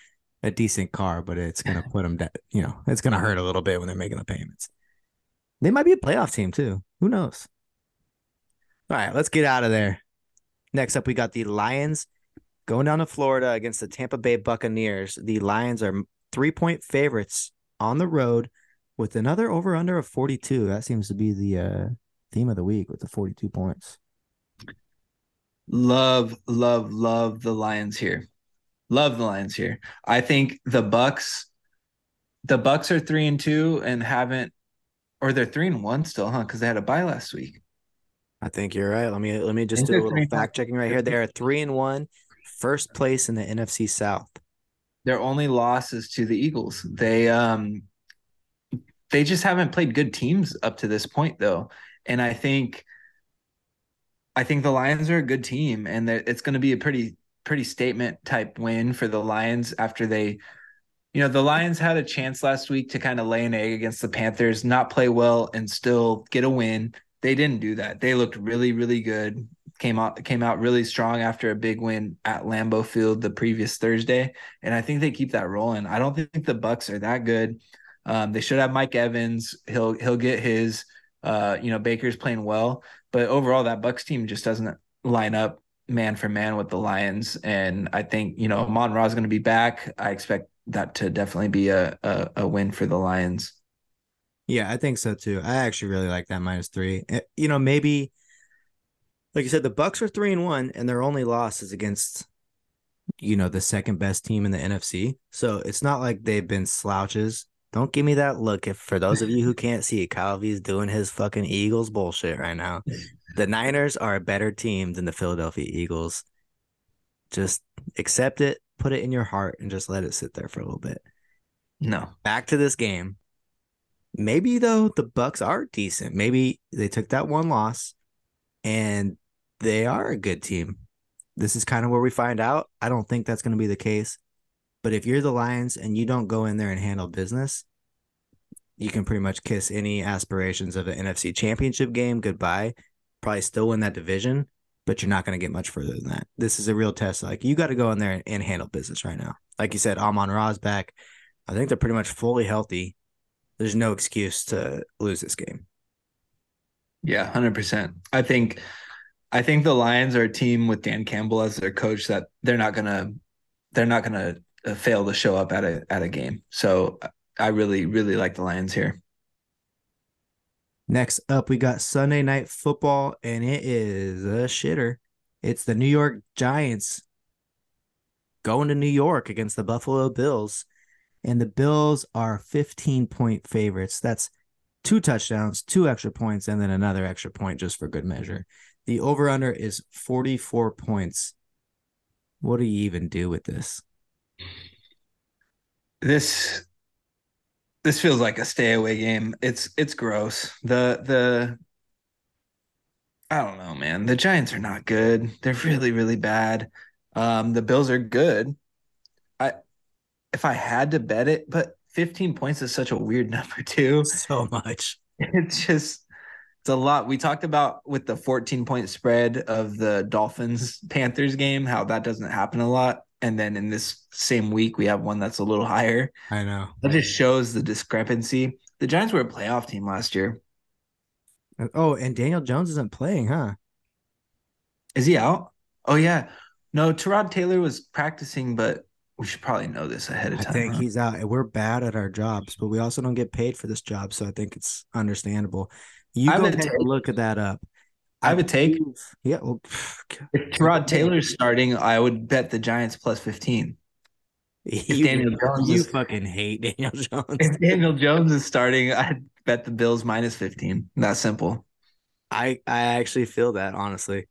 a decent car, but it's going to put them, de- you know, it's going to hurt a little bit when they're making the payments. They might be a playoff team too. Who knows? All right, let's get out of there. Next up, we got the Lions going down to Florida against the Tampa Bay Buccaneers. The Lions are three-point favorites on the road with another over-under of forty-two. That seems to be the uh, theme of the week with the forty-two points. Love, love, love the Lions here. Love the Lions here. I think the Bucs, the Bucs are three and two and haven't, or they're three and one still, huh? Because they had a bye last week. I think you're right. Let me let me just do a little fact checking right here. They are three and one. First place in the N F C South. Their only loss is to the Eagles. They um they just haven't played good teams up to this point though. And I think I think the Lions are a good team, and it's going to be a pretty pretty statement type win for the Lions after they, you know, the Lions had a chance last week to kind of lay an egg against the Panthers, not play well and still get a win. They didn't do that. They looked really, really good. Came out came out really strong after a big win at Lambeau Field the previous Thursday, and I think they keep that rolling. I don't think the Bucs are that good. Um, they should have Mike Evans. He'll he'll get his. Uh, you know, Baker's playing well, but overall that Bucs team just doesn't line up man for man with the Lions. And I think, you know, Amon-Ra is going to be back. I expect that to definitely be a, a a win for the Lions. Yeah, I think so too. I actually really like that minus three. You know, maybe. Like you said, the Bucs are three and one, and their only loss is against, you know, the second best team in the N F C. So it's not like they've been slouches. Don't give me that look. If for those of you who can't see, Kyle V is doing his fucking Eagles bullshit right now. The Niners are a better team than the Philadelphia Eagles. Just accept it, put it in your heart, and just let it sit there for a little bit. No. Back to this game. Maybe though the Bucs are decent. Maybe they took that one loss. And they are a good team. This is kind of where we find out. I don't think that's going to be the case. But if you're the Lions and you don't go in there and handle business, you can pretty much kiss any aspirations of an N F C championship game goodbye. Probably still win that division, but you're not going to get much further than that. This is a real test. Like, you got to go in there and, and handle business right now. Like you said, Amon-Ra's back. I think they're pretty much fully healthy. There's no excuse to lose this game. Yeah, one hundred percent. I think I think the Lions are a team with Dan Campbell as their coach that they're not going to they're not going to fail to show up at a at a game. So I really really like the Lions here. Next up, we got Sunday Night Football, and it is a shitter. It's the New York Giants going to New York against the Buffalo Bills, and the Bills are fifteen-point favorites. That's two touchdowns, two extra points, and then another extra point just for good measure. The over-under is forty-four points. What do you even do with this? This this feels like a stay-away game. It's it's gross. The the I don't know, man. The Giants are not good. They're really, really bad. Um, the Bills are good. I if I had to bet it, but fifteen points is such a weird number too. So much. It's just, it's a lot. We talked about with the fourteen-point spread of the Dolphins-Panthers game, how that doesn't happen a lot. And then in this same week, we have one that's a little higher. I know. That just shows the discrepancy. The Giants were a playoff team last year. Oh, and Daniel Jones isn't playing, huh? Is he out? Oh, yeah. No, Tyrod Taylor was practicing, but we should probably know this ahead of time. I think huh? he's out. We're bad at our jobs, but we also don't get paid for this job, so I think it's understandable. You I go take a look at that up. I, I would take – Yeah. Well, if Tyrod Taylor's starting, I would bet the Giants plus fifteen. If you Daniel Jones you is, fucking hate Daniel Jones. If Daniel Jones is starting, I'd bet the Bills minus fifteen. That simple. I, I actually feel that, honestly.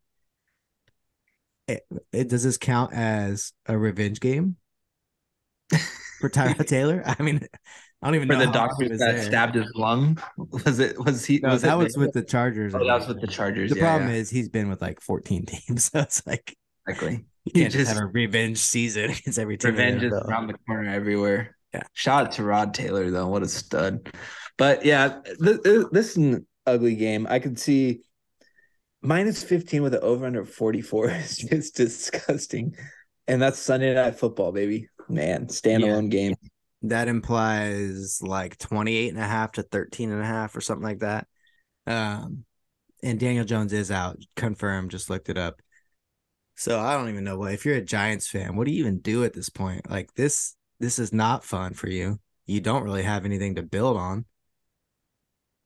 It, it, does this count as a revenge game for Tyrod Taylor? I mean, I don't even for know. For the doctor that there. stabbed his lung? Was it? Was he? No, was that it was there? with the Chargers. Oh, that was with the Chargers. The yeah, problem yeah. is he's been with like fourteen teams. So it's like. Exactly. You can't just, just have a revenge season against every team. Revenge is around the corner everywhere. Yeah. Shout out to Tyrod Taylor, though. What a stud. But yeah, th- th- this is an ugly game. I could see. Minus fifteen with an over under forty-four is just disgusting. And that's Sunday Night Football, baby. Man, standalone yeah. game. That implies like twenty-eight and a half to thirteen and a half or something like that. Um, and Daniel Jones is out. Confirmed. Just looked it up. So I don't even know what. If you're a Giants fan, what do you even do at this point? Like this, this is not fun for you. You don't really have anything to build on.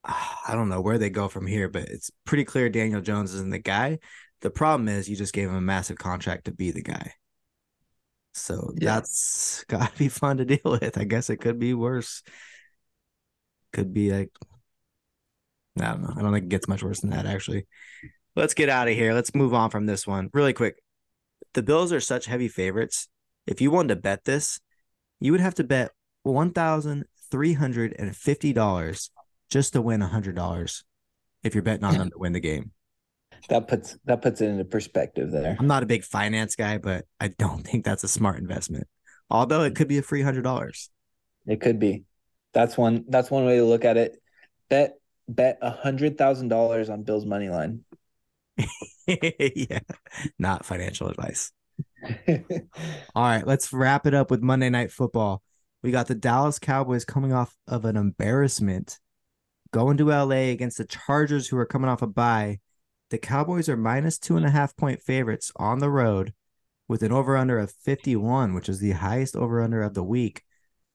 I don't know where they go from here, but it's pretty clear Daniel Jones isn't the guy. The problem is you just gave him a massive contract to be the guy. So yeah. that's got to be fun to deal with. I guess it could be worse. Could be like, I don't know. I don't think it gets much worse than that, actually. Let's get out of here. Let's move on from this one. Really quick. The Bills are such heavy favorites. If you wanted to bet this, you would have to bet one thousand three hundred fifty dollars just to win one hundred dollars if you're betting on them to win the game. That puts that puts it into perspective there. I'm not a big finance guy, but I don't think that's a smart investment. Although it could be a free one hundred dollars. It could be. That's one that's one way to look at it. Bet bet one hundred thousand dollars on Bill's money line. Yeah, not financial advice. All right, let's wrap it up with Monday Night Football. We got the Dallas Cowboys coming off of an embarrassment, going to L A against the Chargers, who are coming off a bye. The Cowboys are minus two and a half point favorites on the road with an over-under of fifty-one, which is the highest over-under of the week.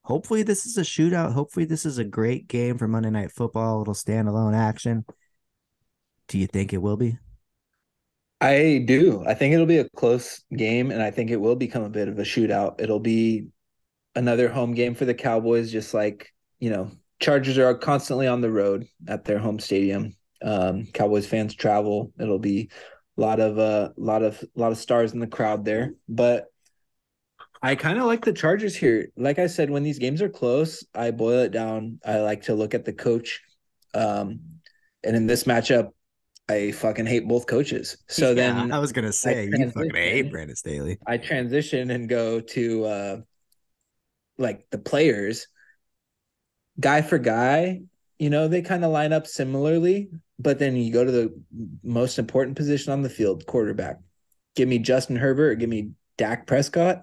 Hopefully this is a shootout. Hopefully this is a great game for Monday Night Football, a little standalone action. Do you think it will be? I do. I think it'll be a close game, and I think it will become a bit of a shootout. It'll be another home game for the Cowboys, just like, you know, Chargers are constantly on the road at their home stadium. Um, Cowboys fans travel. It'll be a lot of a uh, lot of lot of stars in the crowd there. But I kind of like the Chargers here. Like I said, when these games are close, I boil it down. I like to look at the coach, um, and in this matchup, I fucking hate both coaches. So yeah, then I was gonna say you fucking hate Brandon Staley. I transition and go to uh, like the players. Guy for guy, you know, they kind of line up similarly, but then you go to the most important position on the field, quarterback. Give me Justin Herbert or give me Dak Prescott.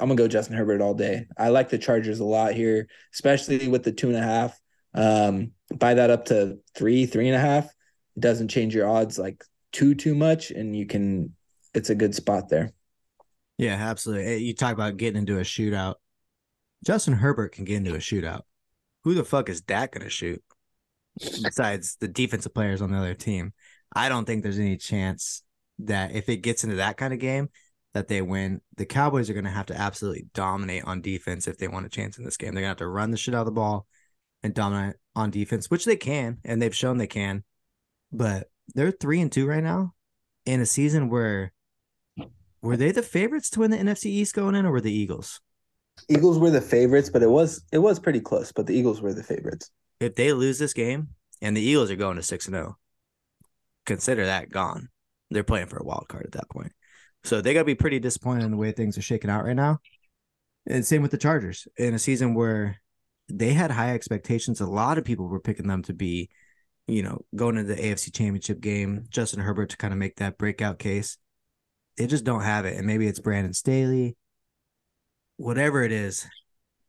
I'm going to go Justin Herbert all day. I like the Chargers a lot here, especially with the two and a half. Um, buy that up to three, three and a half. It doesn't change your odds like too, too much, and you can – it's a good spot there. Yeah, absolutely. You talk about getting into a shootout. Justin Herbert can get into a shootout. Who the fuck is Dak going to shoot besides the defensive players on the other team? I don't think there's any chance that if it gets into that kind of game that they win. The Cowboys are going to have to absolutely dominate on defense if they want a chance in this game. They're going to have to run the shit out of the ball and dominate on defense, which they can, and they've shown they can. But they're three and two right now in a season where – were they the favorites to win the N F C East going in, or were the Eagles? Eagles were the favorites, but it was it was pretty close, but the Eagles were the favorites. If they lose this game, and the Eagles are going to six and oh, consider that gone. They're playing for a wild card at that point. So they got to be pretty disappointed in the way things are shaking out right now. And same with the Chargers. In a season where they had high expectations, a lot of people were picking them to be, you know, going into the A F C Championship game, Justin Herbert to kind of make that breakout case. They just don't have it, and maybe it's Brandon Staley. Whatever it is,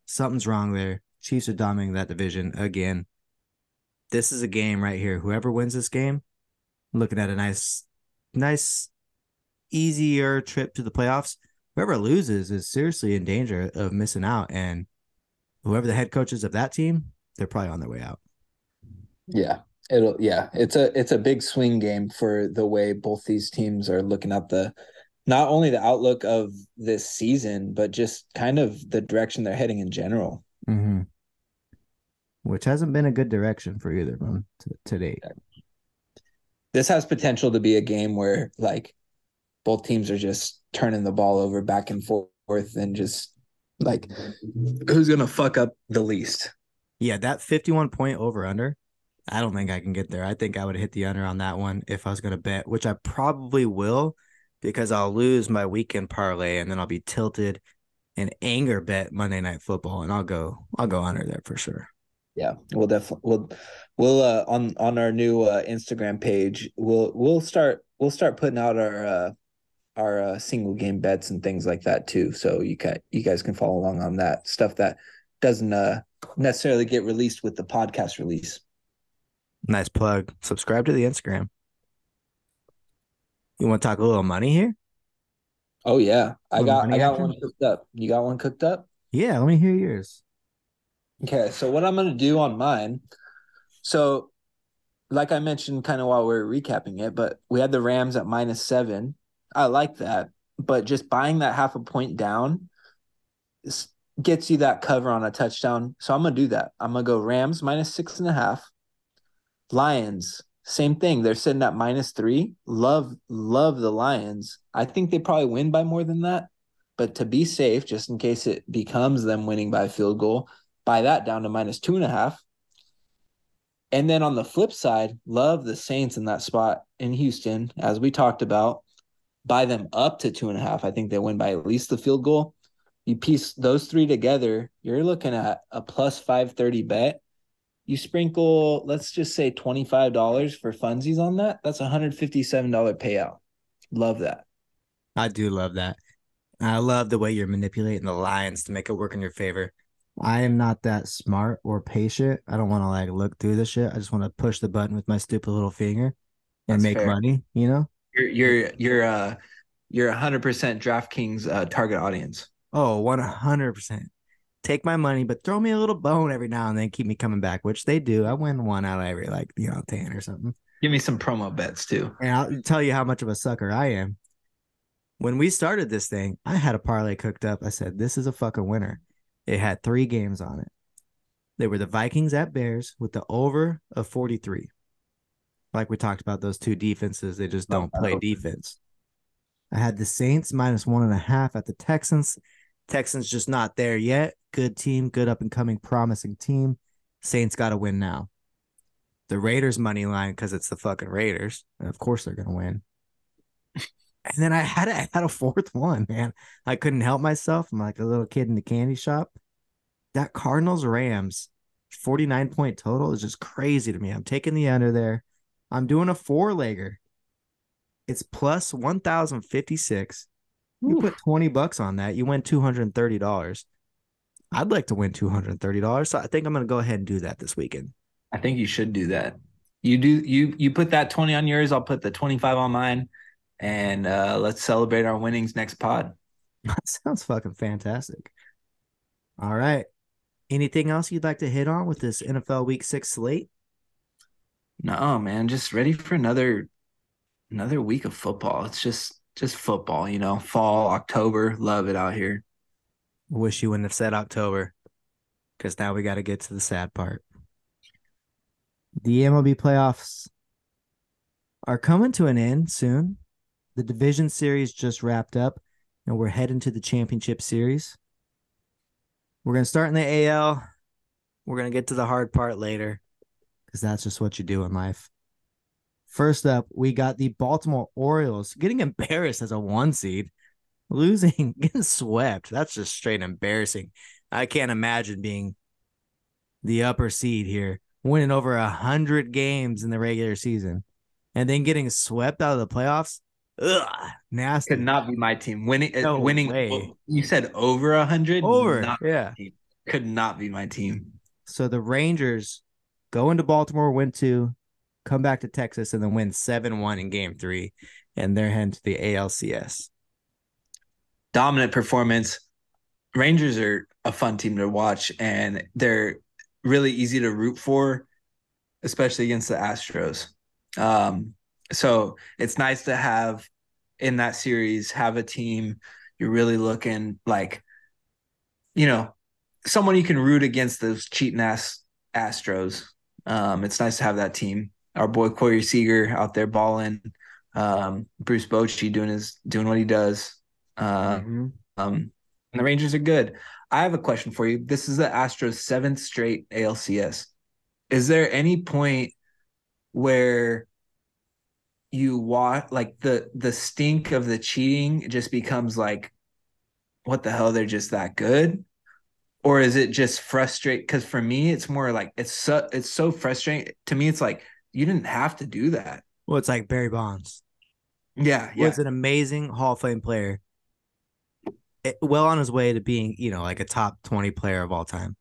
something's wrong there. Chiefs are dominating that division again. This is a game right here. Whoever wins this game, looking at a nice, nice easier trip to the playoffs. Whoever loses is seriously in danger of missing out. And whoever the head coach is of that team, they're probably on their way out. Yeah. It'll, yeah, it's a, it's a big swing game for the way both these teams are looking at the, not only the outlook of this season, but just kind of the direction they're heading in general. Mm-hmm. Which hasn't been a good direction for either of them to, to date. This has potential to be a game where, like, both teams are just turning the ball over back and forth and just, like, who's going to fuck up the least? Yeah, that fifty-one point over-under, I don't think I can get there. I think I would hit the under on that one if I was going to bet, which I probably will because I'll lose my weekend parlay and then I'll be tilted and anger bet Monday Night Football, and I'll go I'll go under there for sure. Yeah, we'll definitely we'll we'll uh, on on our new uh, Instagram page we'll we'll start we'll start putting out our uh, our uh, single game bets and things like that too. So you can you guys can follow along on that stuff that doesn't uh, necessarily get released with the podcast release. Nice plug. Subscribe to the Instagram. You want to talk a little money here? Oh yeah, I got I got action? one cooked up. You got one cooked up? Yeah, let me hear yours. Okay, so what I'm going to do on mine, so like I mentioned kind of while we were recapping it, but we had the Rams at minus seven. I like that, but just buying that half a point down gets you that cover on a touchdown. So I'm going to do that. I'm going to go Rams minus six and a half. Lions, same thing. They're sitting at minus three. Love, love the Lions. I think they probably win by more than that, but to be safe, just in case it becomes them winning by a field goal, buy that down to minus two and a half. And then on the flip side, love the Saints in that spot in Houston, as we talked about, buy them up to two and a half. I think they win by at least the field goal. You piece those three together, you're looking at a plus five thirty bet. You sprinkle, let's just say twenty-five dollars for funsies on that. That's a one hundred fifty-seven dollars payout. Love that. I do love that. I love the way you're manipulating the Lions to make it work in your favor. I am not that smart or patient. I don't want to like look through this shit. I just want to push the button with my stupid little finger and That's make fair. money, you know? You're you're you're uh you're one hundred percent DraftKings uh, target audience. Oh, one hundred percent. Take my money, but throw me a little bone every now and then, keep me coming back, which they do. I win one out of every like, you know, ten or something. Give me some promo bets too. And I'll tell you how much of a sucker I am. When we started this thing, I had a parlay cooked up. I said, this is a fucking winner. It had three games on it. They were the Vikings at Bears with the over of forty-three. Like we talked about, those two defenses, they just don't play defense. I had the Saints minus one and a half at the Texans. Texans just not there yet. Good team, good up-and-coming, promising team. Saints got to win now. The Raiders money line because it's the fucking Raiders. And of course they're going to win. And then I had, a, I had a fourth one, man. I couldn't help myself. I'm like a little kid in the candy shop. That Cardinals-Rams forty-nine point total is just crazy to me. I'm taking the under there. I'm doing a four-legger. It's plus one thousand fifty-six. You put twenty bucks on that, you win two hundred thirty dollars. I'd like to win two hundred thirty dollars, so I think I'm going to go ahead and do that this weekend. I think you should do that. You do you you put that twenty on yours, I'll put the twenty-five on mine. And uh, let's celebrate our winnings next pod. That sounds fucking fantastic. All right. Anything else you'd like to hit on with this N F L Week six slate? No, man. Just ready for another another week of football. It's just just football, you know. Fall, October. Love it out here. Wish you wouldn't have said October because now we got to get to the sad part. The M L B playoffs are coming to an end soon. The division series just wrapped up, and we're heading to the championship series. We're going to start in the A L. We're going to get to the hard part later because that's just what you do in life. First up, we got the Baltimore Orioles getting embarrassed as a one seed, losing, getting swept. That's just straight embarrassing. I can't imagine being the upper seed here, winning over one hundred games in the regular season, and then getting swept out of the playoffs. Ugh, nasty. Could not be my team. Winning, no winning. Way. You said over one hundred? Over, not yeah. Could not be my team. So the Rangers go into Baltimore, win two, come back to Texas, and then win seven one in game three. and they're heading to the A L C S. Dominant performance. Rangers are a fun team to watch, and they're really easy to root for, especially against the Astros. Um, so it's nice to have in that series, have a team you're really looking like, you know, someone you can root against those cheating ass Astros. Um, it's nice to have that team. Our boy Corey Seager out there balling. Um, Bruce Bochy doing his doing what he does. Uh, mm-hmm. Um, and the Rangers are good. I have a question for you. This is the Astros' seventh straight A L C S. Is there any point where you watch like the the stink of the cheating just becomes like, what the hell? They're just that good. Or is it just frustrating? Because for me, it's more like it's so it's so frustrating. To me, it's like you didn't have to do that. Well, it's like Barry Bonds. Yeah, yeah. Was an amazing Hall of Fame player, it, well on his way to being, you know, like a top twenty player of all time,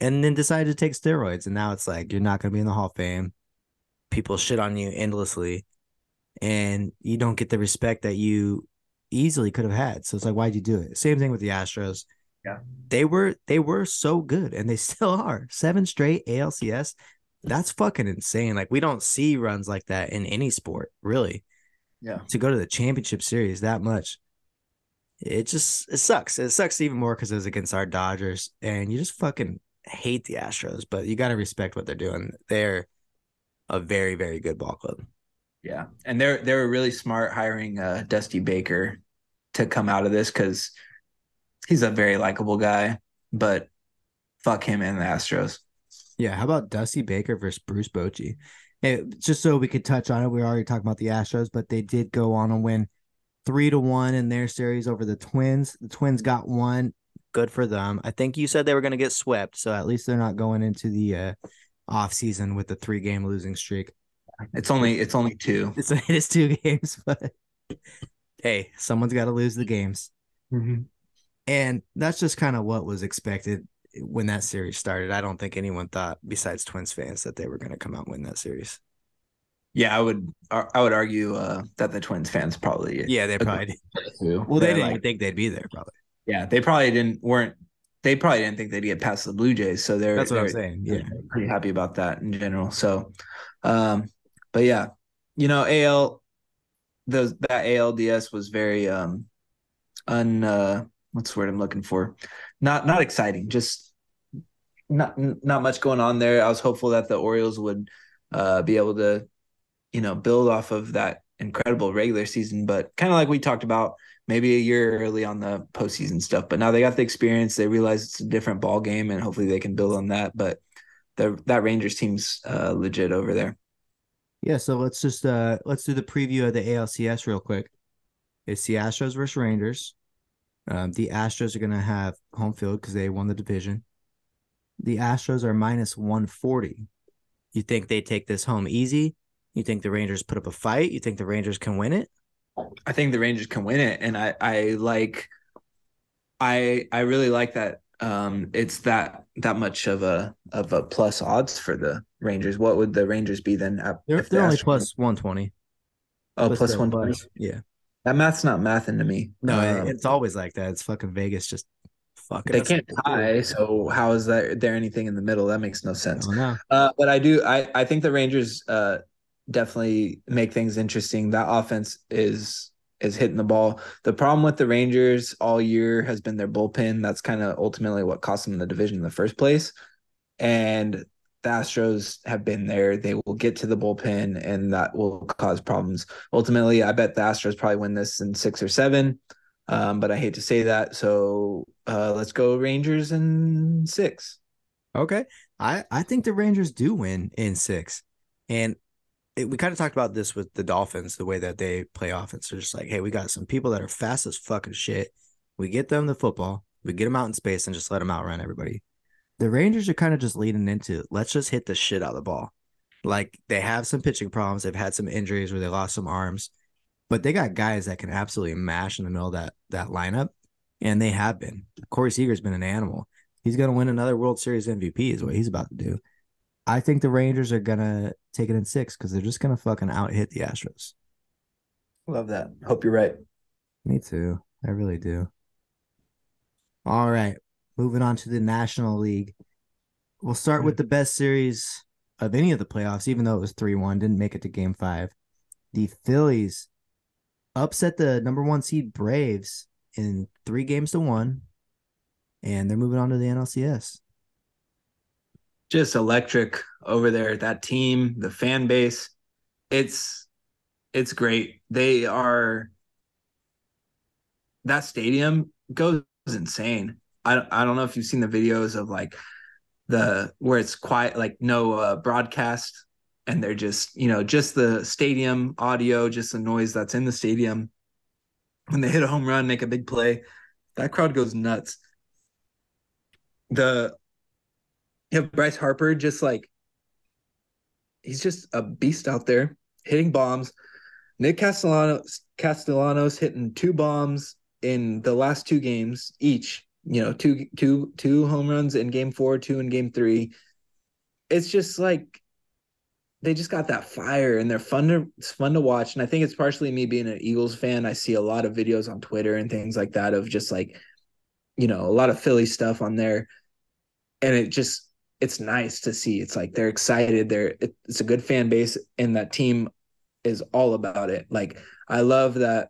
and then decided to take steroids, and now it's like you're not going to be in the Hall of Fame. People shit on you endlessly, and you don't get the respect that you easily could have had. So it's like, why'd you do it? Same thing with the Astros. Yeah. They were they were so good, and they still are. Seven straight A L C S. That's fucking insane. Like, we don't see runs like that in any sport, really. Yeah. To go to the championship series that much, it just it sucks. It sucks even more because it was against our Dodgers, and you just fucking hate the Astros, but you got to respect what they're doing. They're a very, very good ball club. Yeah, and they're they were really smart hiring uh, Dusty Baker to come out of this because – he's a very likable guy, but fuck him and the Astros. Yeah, how about Dusty Baker versus Bruce Bochy? It, just so we could touch on it, we were already talking about the Astros, but they did go on and win three to one in their series over the Twins. The Twins got one. Good for them. I think you said they were going to get swept, so at least they're not going into the uh, offseason with a three-game losing streak. It's only it's only two. It's, it is two games, but hey, someone's got to lose the games. Mm-hmm. And that's just kind of what was expected when that series started. I don't think anyone thought, besides Twins fans, that they were going to come out and win that series. Yeah, I would I would argue uh, that the Twins fans probably... Yeah, they probably did. Well, they didn't like, think they'd be there, probably. Yeah, they probably didn't weren't. They probably didn't think they'd get past the Blue Jays, so they're... That's what they're, I'm saying, yeah. Pretty happy about that in general, so... Um, but yeah, you know, A L... Those, that A L D S was very um, un... Uh, What's the word I'm looking for? Not not exciting. Just not not much going on there. I was hopeful that the Orioles would uh, be able to, you know, build off of that incredible regular season. But kind of like we talked about, maybe a year early on the postseason stuff. But now they got the experience. They realize it's a different ball game, and hopefully they can build on that. But the, that Rangers team's uh, legit over there. Yeah. So let's just uh, let's do the preview of the A L C S real quick. It's the Astros versus Rangers. Um, the Astros are going to have home field because they won the division. The Astros are minus one forty. You think they take this home easy? You think the Rangers put up a fight? You think the Rangers can win it? I think the Rangers can win it, and I, I like, I I really like that. Um, it's that that much of a of a plus odds for the Rangers. What would the Rangers be then? At, they're if they're the only Astros... plus one twenty. Oh, plus, plus one twenty. Yeah. That math's not mathing to me. No, um, it's always like that. It's fucking Vegas, just fucking. They can't tie, so how is that? There anything in the middle? That makes no sense. I uh, but I do. I, I think the Rangers uh, definitely make things interesting. That offense is is hitting the ball. The problem with the Rangers all year has been their bullpen. That's kind of ultimately what cost them the division in the first place. And the Astros have been there. They will get to the bullpen, and that will cause problems. Ultimately, I bet the Astros probably win this in six or seven, um, but I hate to say that. So uh, let's go Rangers in six. Okay. I, I think the Rangers do win in six. And it, we kind of talked about this with the Dolphins, the way that they play offense. They're just like, hey, we got some people that are fast as fucking shit. We get them the football. We get them out in space and just let them outrun everybody. The Rangers are kind of just leaning into, let's just hit the shit out of the ball. Like, they have some pitching problems. They've had some injuries where they lost some arms. But they got guys that can absolutely mash in the middle of that, that lineup, and they have been. Corey Seager's been an animal. He's going to win another World Series M V P is what he's about to do. I think the Rangers are going to take it in six because they're just going to fucking out-hit the Astros. Love that. Hope you're right. Me too. I really do. All right. Moving on to the National League. We'll start with the best series of any of the playoffs, even though it was three one, didn't make it to game five. The Phillies upset the number one seed Braves in three games to one, and they're moving on to the N L C S. Just electric over there. That team, the fan base, it's it's great. They are – that stadium goes insane. I, I don't know if you've seen the videos of, like, the where it's quiet, like no uh, broadcast, and they're just, you know, just the stadium audio, just the noise that's in the stadium. When they hit a home run, make a big play, that crowd goes nuts. The you have Bryce Harper, just like he's just a beast out there hitting bombs. Nick Castellanos, Castellanos hitting two bombs in the last two games each. You know, two, two, two home runs in game four, two in game three. It's just like they just got that fire, and they're fun to it's fun to watch. And I think it's partially me being an Eagles fan. I see a lot of videos on Twitter and things like that of just like, you know, a lot of Philly stuff on there, and it just it's nice to see. It's like they're excited. They're it's a good fan base, and that team is all about it. Like I love that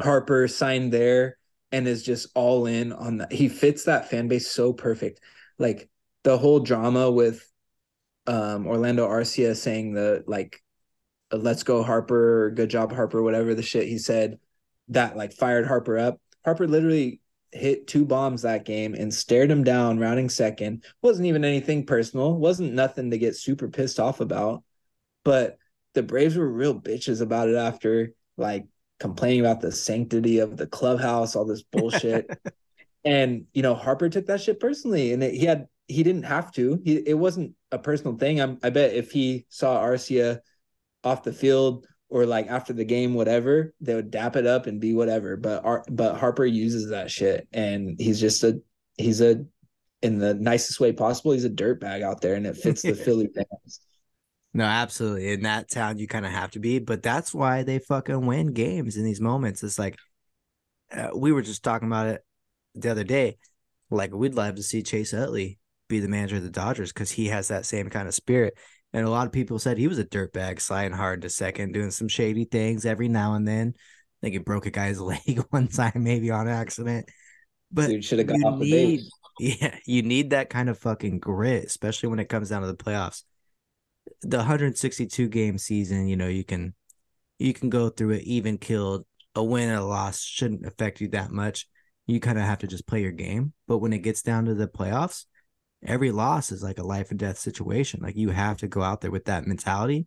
Harper signed there. And is just all in on that. He fits that fan base so perfect. Like the whole drama with um, Orlando Arcia saying the like, "Let's go Harper," or "Good job Harper," whatever the shit he said, that like fired Harper up. Harper literally hit two bombs that game and stared him down, rounding second. Wasn't even anything personal. Wasn't nothing to get super pissed off about. But the Braves were real bitches about it after, like complaining about the sanctity of the clubhouse, all this bullshit. And, you know, Harper took that shit personally, and it, he had, he didn't have to, he, it wasn't a personal thing. I'm, I bet if he saw Arcia off the field or like after the game, whatever, they would dap it up and be whatever. But, Ar, but Harper uses that shit, and he's just a, he's a, in the nicest way possible, he's a dirtbag out there, and it fits the Philly fans. No, absolutely. In that town, you kind of have to be, but that's why they fucking win games in these moments. It's like, uh, we were just talking about it the other day. Like, we'd love to see Chase Utley be the manager of the Dodgers because he has that same kind of spirit. And a lot of people said he was a dirtbag, sliding hard to second, doing some shady things every now and then. I think he broke a guy's leg one time, maybe on accident. But dude should have got off the base. Yeah, you need that kind of fucking grit, especially when it comes down to the playoffs. The one hundred sixty-two game season, you know, you can you can go through it even killed. A win and a loss shouldn't affect you that much. You kind of have to just play your game. But when it gets down to the playoffs, every loss is like a life and death situation. Like, you have to go out there with that mentality.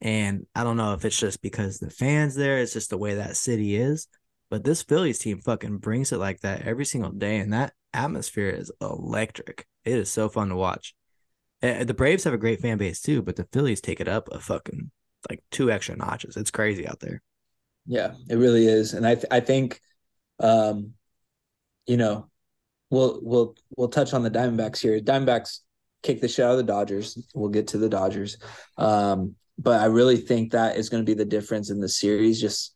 And I don't know if it's just because the fans there, it's just the way that city is. But this Phillies team fucking brings it like that every single day. And that atmosphere is electric. It is so fun to watch. The Braves have a great fan base too, but the Phillies take it up a fucking like two extra notches. It's crazy out there. Yeah, it really is. And I th- I think, um, you know, we'll we'll we'll touch on the Diamondbacks here. Diamondbacks kick the shit out of the Dodgers. We'll get to the Dodgers, um, but I really think that is going to be the difference in the series. Just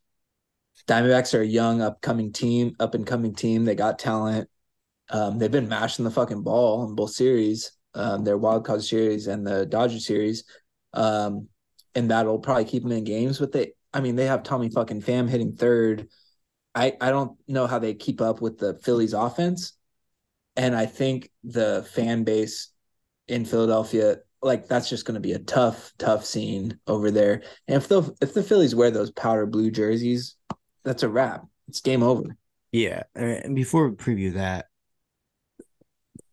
Diamondbacks are a young, upcoming team, up and coming team. They got talent. Um, they've been mashing the fucking ball in both series. Um, their wild card series and the Dodger series, um, and that'll probably keep them in games. But they, I mean, they have Tommy fucking Pham hitting third. I, I don't know how they keep up with the Phillies offense, and I think the fan base in Philadelphia, like that's just going to be a tough, tough scene over there. And if the if the Phillies wear those powder blue jerseys, that's a wrap. It's game over. Yeah, and before we preview that,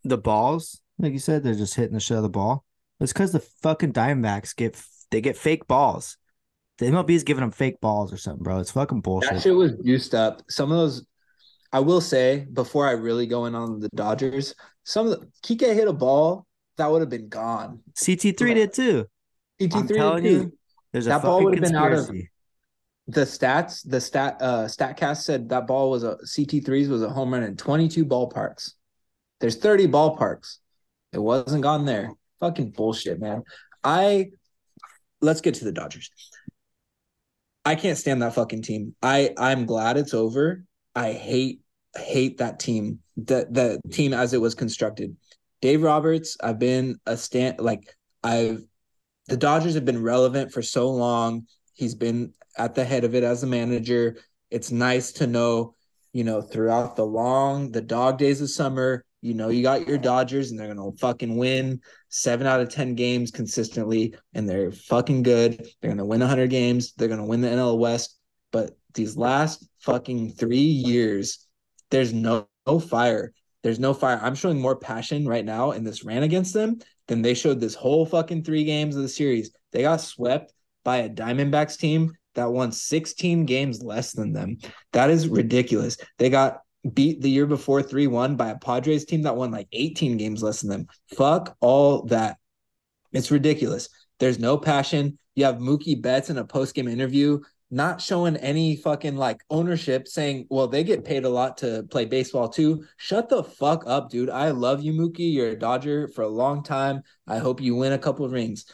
the balls. Like you said, they're just hitting the shit out of the ball. It's because the fucking Diamondbacks get they get fake balls. The M L B is giving them fake balls or something, bro. It's fucking bullshit. That shit was juiced up. Some of those, I will say, before I really go in on the Dodgers, some of the, Kike hit a ball that would have been gone. C T three yeah. did too. C T three did too. You, there's that a ball would have been out of the stats. The stat uh, Statcast said that ball was a C T three's was a home run in twenty-two ballparks. There's thirty ballparks. It wasn't gone there. Fucking bullshit, man. I let's get to the Dodgers. I can't stand that fucking team. I, I'm glad it's over. I hate hate that team, the the team as it was constructed. Dave Roberts, I've been a stand like I've the Dodgers have been relevant for so long. He's been at the head of it as a manager. It's nice to know, you know, throughout the long, the dog days of summer, you know, you got your Dodgers and they're going to fucking win seven out of ten games consistently. And they're fucking good. They're going to win one hundred games. They're going to win the N L West. But these last fucking three years, there's no, no fire. There's no fire. I'm showing more passion right now in this rant against them than they showed this whole fucking three games of the series. They got swept by a Diamondbacks team that won sixteen games less than them. That is ridiculous. They got beat the year before three one by a Padres team that won like eighteen games less than them. Fuck all that. It's ridiculous. There's no passion. You have Mookie Betts in a post-game interview not showing any fucking like ownership, saying, well, they get paid a lot to play baseball too. Shut the fuck up, dude. I love you, Mookie. You're a Dodger for a long time. I hope you win a couple of rings.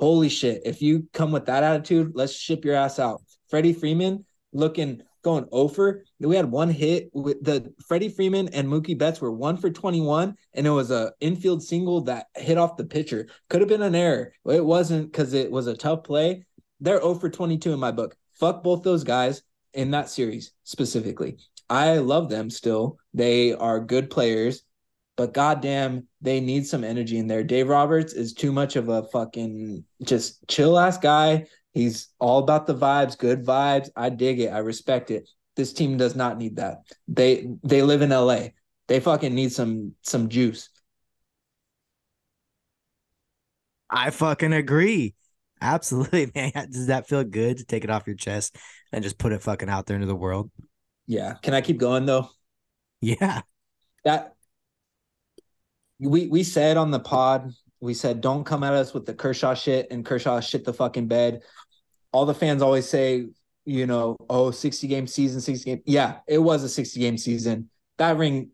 Holy shit. If you come with that attitude, let's ship your ass out. Freddie Freeman looking, going oh for. We had one hit with the Freddie Freeman and Mookie Betts were one for twenty-one. And it was a infield single that hit off the pitcher. Could have been an error. It wasn't because it was a tough play. They're oh for twenty-two in my book. Fuck both those guys in that series specifically. I love them still. They are good players. But goddamn, they need some energy in there. Dave Roberts is too much of a fucking just chill ass guy. He's all about the vibes, good vibes. I dig it. I respect it. This team does not need that. They they live in L A. They fucking need some some juice. I fucking agree. Absolutely, man. Does that feel good to take it off your chest and just put it fucking out there into the world? Yeah. Can I keep going though? Yeah. That. We we said on the pod, we said, don't come at us with the Kershaw shit, and Kershaw shit the fucking bed. All the fans always say, you know, oh, sixty-game season, sixty-game. Yeah, it was a sixty-game season. That ring,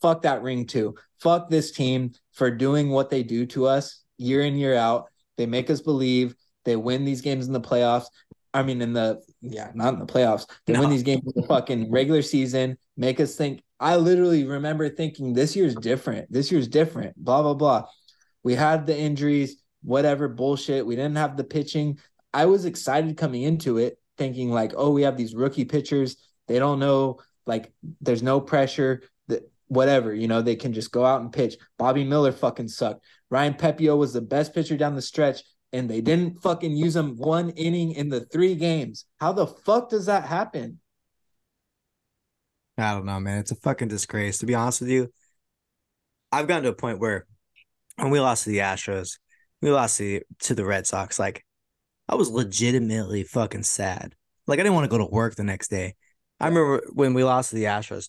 fuck that ring too. Fuck this team for doing what they do to us year in, year out. They make us believe they win these games in the playoffs. I mean, in the, yeah, not in the playoffs. They no. win these games in the fucking regular season, make us think. I literally remember thinking this year's different. This year's different. Blah, blah, blah. We had the injuries, whatever bullshit. We didn't have the pitching. I was excited coming into it thinking like, oh, we have these rookie pitchers. They don't know, like there's no pressure, that whatever, you know, they can just go out and pitch. Bobby Miller fucking sucked. Ryan Pepio was the best pitcher down the stretch and they didn't fucking use him one inning in the three games. How the fuck does that happen? I don't know, man. It's a fucking disgrace. To be honest with you, I've gotten to a point where when we lost to the Astros, we lost to the, to the Red Sox, like, I was legitimately fucking sad. Like, I didn't want to go to work the next day. I remember when we lost to the Astros,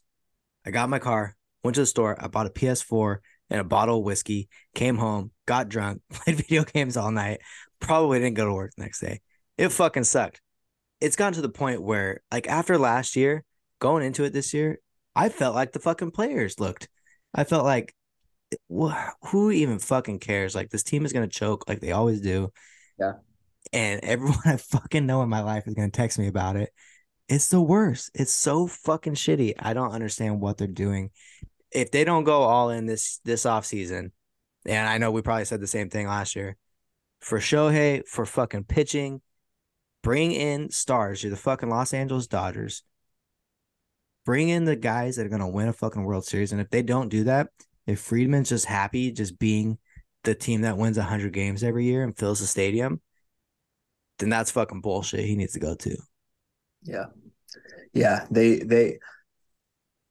I got in my car, went to the store, I bought a P S four and a bottle of whiskey, came home, got drunk, played video games all night, probably didn't go to work the next day. It fucking sucked. It's gotten to the point where, like, after last year, going into it this year, I felt like the fucking players looked. I felt like, who even fucking cares? Like, this team is going to choke like they always do. Yeah. And everyone I fucking know in my life is going to text me about it. It's the worst. It's so fucking shitty. I don't understand what they're doing. If they don't go all in this, this offseason, and I know we probably said the same thing last year, for Shohei, for fucking pitching, bring in stars. You're the fucking Los Angeles Dodgers. Bring in the guys that are going to win a fucking World Series. And if they don't do that, if Friedman's just happy just being the team that wins one hundred games every year and fills the stadium, then that's fucking bullshit he needs to go to. Yeah. Yeah. They, they,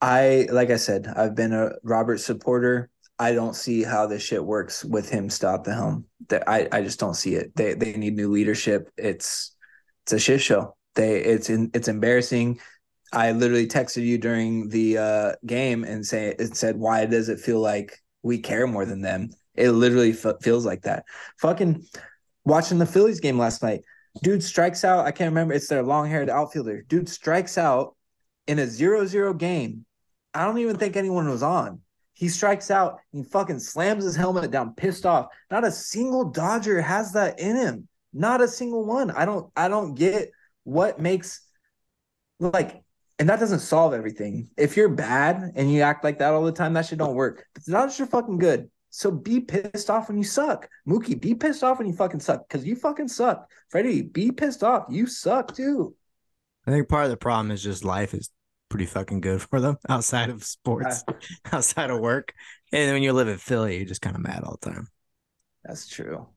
I, like I said, I've been a Roberts supporter. I don't see how this shit works with him still at the helm. I, I just don't see it. They, they need new leadership. It's, it's a shit show. They, it's, in, it's embarrassing. I literally texted you during the uh, game and say it said, why does it feel like we care more than them? It literally f- feels like that. Fucking watching the Phillies game last night, dude strikes out. I can't remember. It's their long-haired outfielder. Dude strikes out in a zero zero game. I don't even think anyone was on. He strikes out. He fucking slams his helmet down, pissed off. Not a single Dodger has that in him. Not a single one. I don't. I don't get what makes like, and that doesn't solve everything. If you're bad and you act like that all the time, that shit don't work. But it's not that you're fucking good. So be pissed off when you suck. Mookie, be pissed off when you fucking suck, because you fucking suck. Freddie, be pissed off. You suck too. I think part of the problem is just life is pretty fucking good for them outside of sports, uh, outside of work. And when you live in Philly, you're just kind of mad all the time. That's true.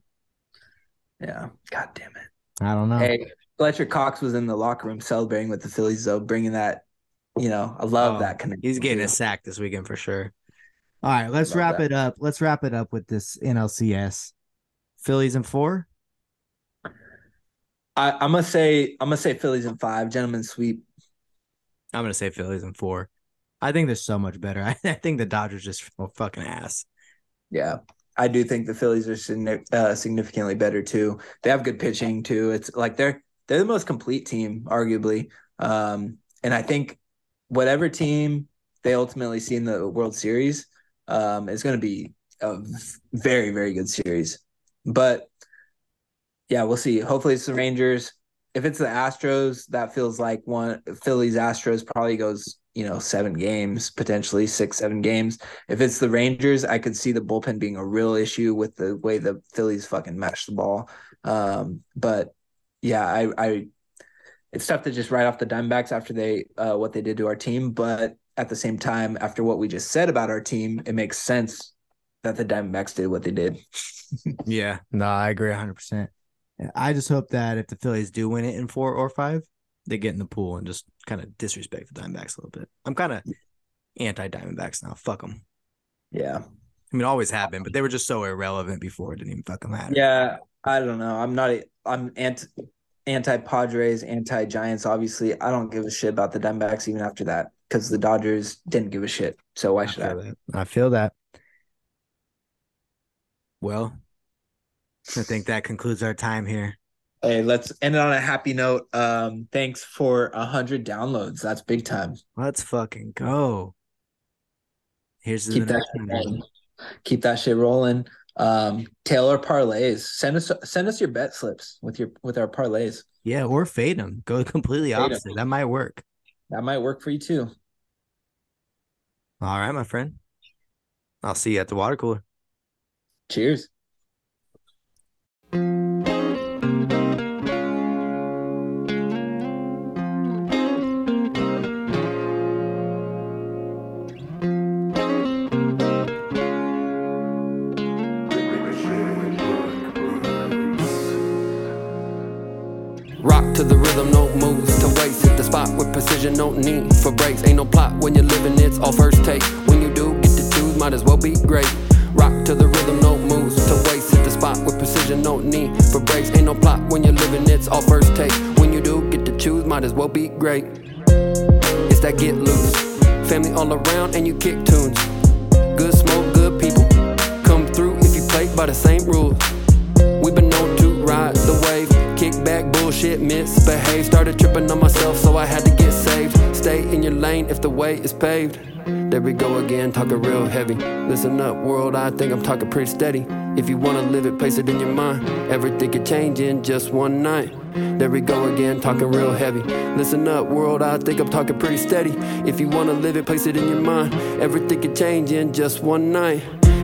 Yeah. God damn it. I don't know. Hey, Fletcher Cox was in the locker room celebrating with the Phillies, though, bringing that, you know, I love oh, that connection. He's getting a sack this weekend for sure. All right, let's wrap that. it up. Let's wrap it up with this N L C S. Phillies in four? I, I'm going to say I'm gonna say Phillies in five. Gentlemen sweep. I'm going to say Phillies in four. I think they're so much better. I, I think the Dodgers just oh, fucking ass. Yeah, I do think the Phillies are uh, significantly better too. They have good pitching too. It's like they're they're the most complete team, arguably. Um, and I think whatever team they ultimately see in the World Series um, is going to be a very, very good series. But yeah, we'll see. Hopefully, it's the Rangers. If it's the Astros, that feels like one. Phillies Astros probably goes, you know, seven games, potentially six, seven games. If it's the Rangers, I could see the bullpen being a real issue with the way the Phillies fucking match the ball. Um, but yeah, I, I, it's tough to just write off the Diamondbacks after they, uh, what they did to our team. But at the same time, after what we just said about our team, it makes sense that the Diamondbacks did what they did. Yeah, no, I agree one hundred percent. I just hope that if the Phillies do win it in four or five, they get in the pool and just kind of disrespect the Diamondbacks a little bit. I'm kind of anti-Diamondbacks now. Fuck them. Yeah. I mean, it always happened, but they were just so irrelevant before it didn't even fucking matter. Yeah, I don't know. I'm not – I'm anti, anti-Padres, anti-Giants, obviously. I don't give a shit about the Diamondbacks even after that because the Dodgers didn't give a shit. So why should I? I feel that. I feel that. Well – I think that concludes our time here. Hey, let's end it on a happy note. Um, thanks for one hundred downloads. That's big time. Let's fucking go. Here's the Keep, that shit, Keep that shit rolling. Um, Taylor parlays. Send us send us your bet slips with your with our parlays. Yeah, or fade them. Go completely fade opposite. Them. That might work. That might work for you too. All right, my friend. I'll see you at the water cooler. Cheers. Precision, no need for breaks. Ain't no plot when you're living, it's all first take. When you do get to choose, might as well be great. Rock to the rhythm, no moves to waste. Hit the spot with precision, no need for breaks. Ain't no plot when you're living, it's all first take. When you do get to choose, might as well be great. It's that get loose. Family all around and you kick tunes. Good smoke, good people. Come through if you play by the same rules. We've been known to ride the wave. Kick back, bullshit, misbehave. Started tripping on myself, so I had to get saved. Stay in your lane if the way is paved. There we go again, talking real heavy. Listen up, world, I think I'm talking pretty steady. If you wanna live it, place it in your mind. Everything could change in just one night. There we go again, talking real heavy. Listen up, world, I think I'm talking pretty steady. If you wanna live it, place it in your mind. Everything could change in just one night.